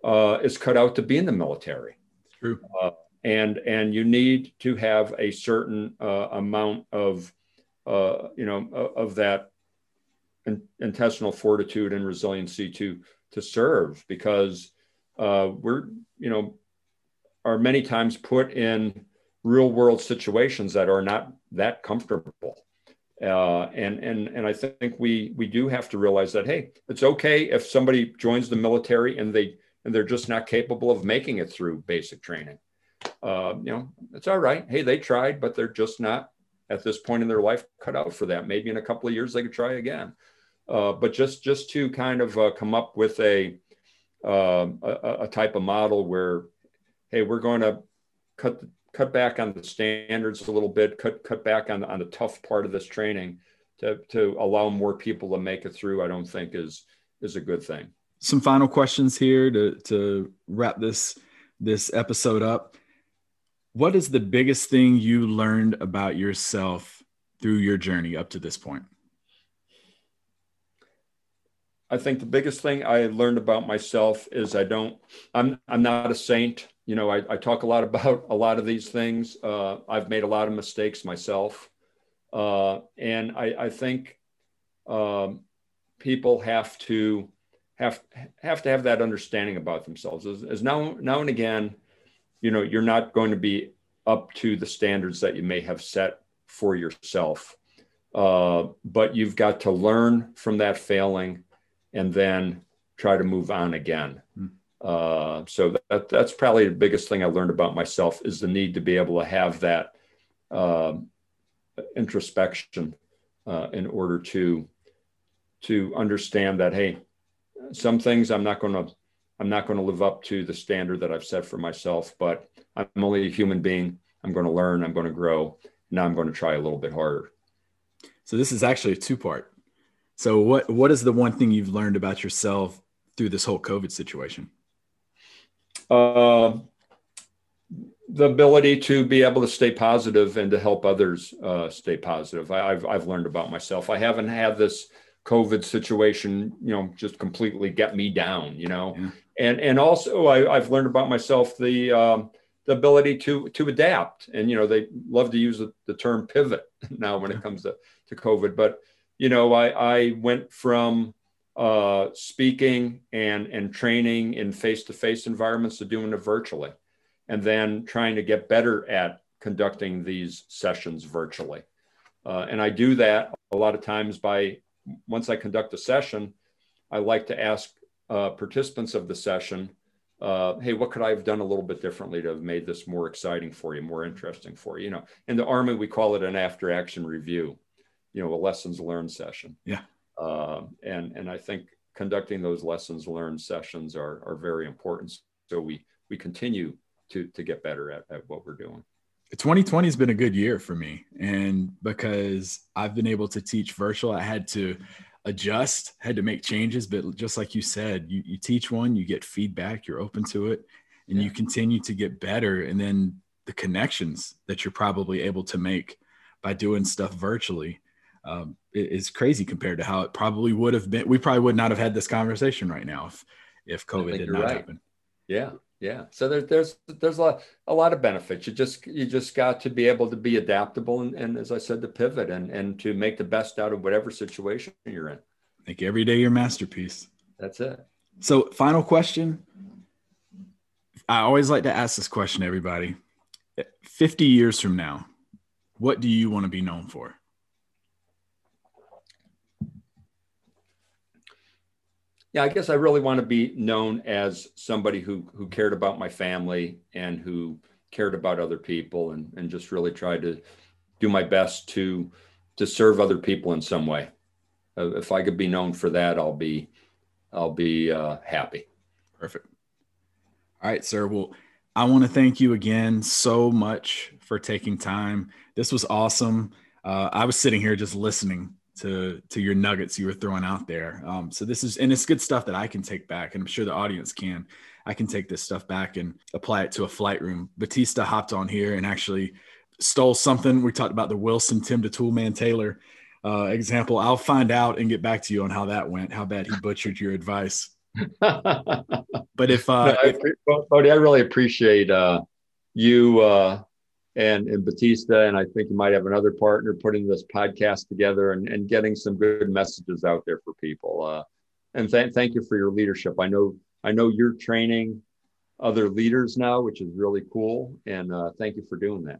uh, is cut out to be in the military. True. Uh, and, and you need to have a certain uh, amount of, uh, you know, of that intestinal fortitude and resiliency to to serve, because uh, we're, you know, are many times put in real world situations that are not that comfortable. Uh, and and and I think we we do have to realize that, hey, it's okay if somebody joins the military and they and they're just not capable of making it through basic training. Uh, you know, it's all right. Hey, they tried, but they're just not at this point in their life cut out for that. Maybe in a couple of years they could try again. Uh, but just just to kind of uh, come up with a, uh, a a type of model where, hey, we're going to cut cut back on the standards a little bit, cut cut back on on the tough part of this training to to allow more people to make it through, I don't think is is a good thing. Some final questions here to to wrap this this episode up. What is the biggest thing you learned about yourself through your journey up to this point? I think the biggest thing I learned about myself is I don't, I'm, I'm not a saint. You know, I, I talk a lot about a lot of these things. Uh, I've made a lot of mistakes myself. Uh, and I, I think um, people have to have, have to have that understanding about themselves. As, as now, now and again, you know, you're not going to be up to the standards that you may have set for yourself. Uh, but you've got to learn from that failing and then try to move on again. Uh, so that, that's probably the biggest thing I learned about myself, is the need to be able to have that uh, introspection uh, in order to to understand that, hey, some things I'm not going to I'm not going to live up to the standard that I've set for myself, but I'm only a human being. I'm going to learn. I'm going to grow. Now I'm going to try a little bit harder. So this is actually a two-part. So what, what is the one thing you've learned about yourself through this whole COVID situation? Uh, the ability to be able to stay positive and to help others uh, stay positive. I, I've, I've learned about myself. I haven't had this COVID situation, you know, just completely get me down, you know, yeah. and, and also I, I've learned about myself, the, um, the ability to, to adapt. And, you know, they love to use the, the term pivot now when it comes to, to COVID, but you know, I, I went from uh, speaking and, and training in face-to-face environments to doing it virtually, and then trying to get better at conducting these sessions virtually. Uh, and I do that a lot of times by, once I conduct a session, I like to ask uh, participants of the session, uh, hey, what could I have done a little bit differently to have made this more exciting for you, more interesting for you? You know, in the Army, we call it an after-action review. You know, a lessons learned session. Yeah. Uh, and, and I think conducting those lessons learned sessions are, are very important. So we, we continue to, to get better at, at what we're doing. twenty twenty has been a good year for me. And because I've been able to teach virtual, I had to adjust, had to make changes. But just like you said, you, you teach one, you get feedback, you're open to it, and yeah. you continue to get better. And then the connections that you're probably able to make by doing stuff virtually um, is crazy compared to how it probably would have been. We probably would not have had this conversation right now if, if COVID did not right. happen. Yeah. Yeah. So there's, there's, there's a lot, a lot of benefits. You just, you just got to be able to be adaptable. And, and as I said, to pivot and, and to make the best out of whatever situation you're in. Make every day your masterpiece. That's it. So final question. I always like to ask this question to everybody. fifty years from now, what do you want to be known for? Yeah, I guess I really want to be known as somebody who who cared about my family and who cared about other people, and, and just really tried to do my best to to serve other people in some way. Uh, if I could be known for that, I'll be I'll be uh, happy. Perfect. All right, sir. Well, I want to thank you again so much for taking time. This was awesome. Uh, I was sitting here just listening to to your nuggets you were throwing out there. Um, so this is, and it's good stuff that I can take back, and I'm sure the audience can. I can take this stuff back and apply it to a flight room. Batista hopped on here and actually stole something. We talked about the Wilson, Tim the Toolman Taylor uh, example. I'll find out and get back to you on how that went, how bad he butchered your advice. But if uh, no, I, Bodie, I really appreciate uh, you uh, And, and Batista, and I think you might have another partner putting this podcast together and, and getting some good messages out there for people. Uh, and th- thank you for your leadership. I know I know you're training other leaders now, which is really cool. And uh, thank you for doing that.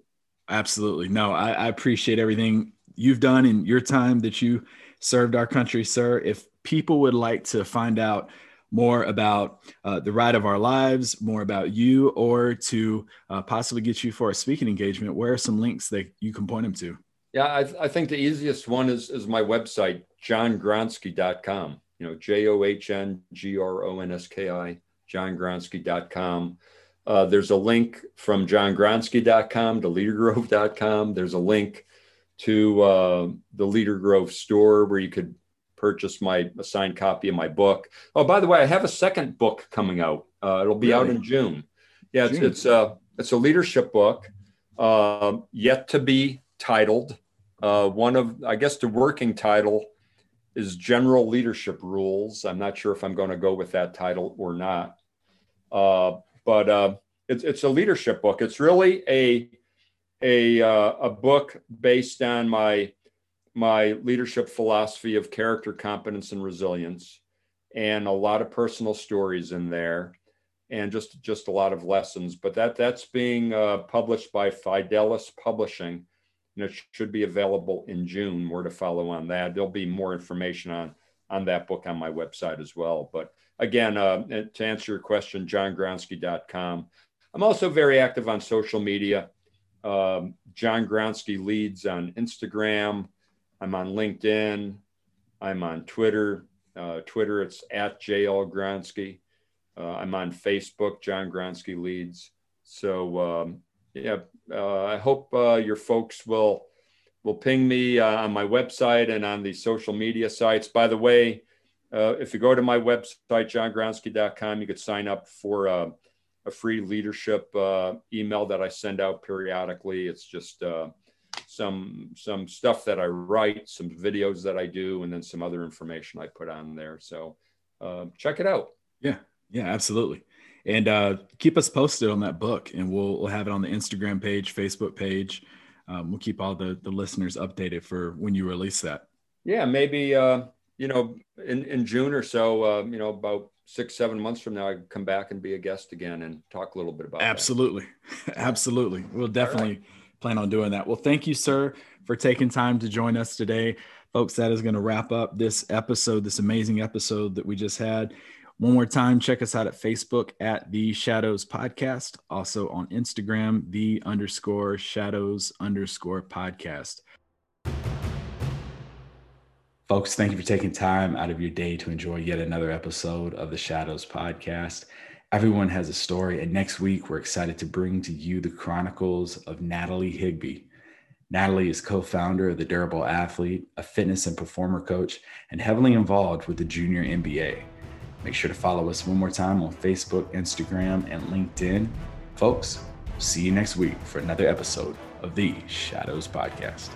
Absolutely. No, I, I appreciate everything you've done in your time that you served our country, sir. If people would like to find out more about uh, the ride of our lives, more about you, or to uh, possibly get you for a speaking engagement, where are some links that you can point them to? Yeah, I, I think the easiest one is, is my website, john gronski dot com, you know, J O H N G R O N S K I, john gronski dot com. Uh, there's a link from john gronski dot com to leader grove dot com. There's a link to uh, the Leader Grove store where you could purchase my a signed copy of my book. Oh, by the way, I have a second book coming out. Uh, it'll be really? out in June. Yeah, it's June. it's a it's a leadership book, uh, yet to be titled. Uh, one of I guess the working title is General Leadership Rules. I'm not sure if I'm going to go with that title or not. Uh, but uh, it's it's a leadership book. It's really a a uh, a book based on my. my leadership philosophy of character, competence, and resilience, and a lot of personal stories in there, and just, just a lot of lessons. But that that's being uh, published by Fidelis Publishing, and it should be available in June. More to follow on that. There'll be more information on, on that book on my website as well. But again, uh, to answer your question, john gronski dot com. I'm also very active on social media. Um, John Gronski Leads on Instagram. I'm on LinkedIn. I'm on Twitter. Uh, Twitter, it's at J L Gronski. Uh, I'm on Facebook, John Gronski Leads. So um, yeah, uh, I hope uh, your folks will will ping me uh, on my website and on the social media sites. By the way, uh, if you go to my website, john gronski dot com, you could sign up for uh, a free leadership uh, email that I send out periodically. It's just uh, some some stuff that I write, some videos that I do, and then some other information I put on there. So uh, check it out. Yeah, yeah, absolutely. And uh, keep us posted on that book, and we'll, we'll have it on the Instagram page, Facebook page. Um, we'll keep all the, the listeners updated for when you release that. Yeah, maybe, uh, you know, in, in June or so, uh, you know, about six, seven months from now, I come back and be a guest again and talk a little bit about Absolutely. That. Absolutely. We'll definitely plan on doing that. Well, thank you, sir, for taking time to join us today. Folks, that is going to wrap up this episode, this amazing episode that we just had. One more time, check us out at Facebook at The Shadows Podcast, also on Instagram, the underscore shadows underscore podcast. Folks, thank you for taking time out of your day to enjoy yet another episode of the Shadows Podcast. Everyone has a story, and next week we're excited to bring to you the chronicles of Natalie Higby. Natalie is co-founder of The Durable Athlete, a fitness and performer coach, and heavily involved with the Junior N B A. Make sure to follow us one more time on Facebook, Instagram, and LinkedIn. Folks, see you next week for another episode of the Shadows Podcast.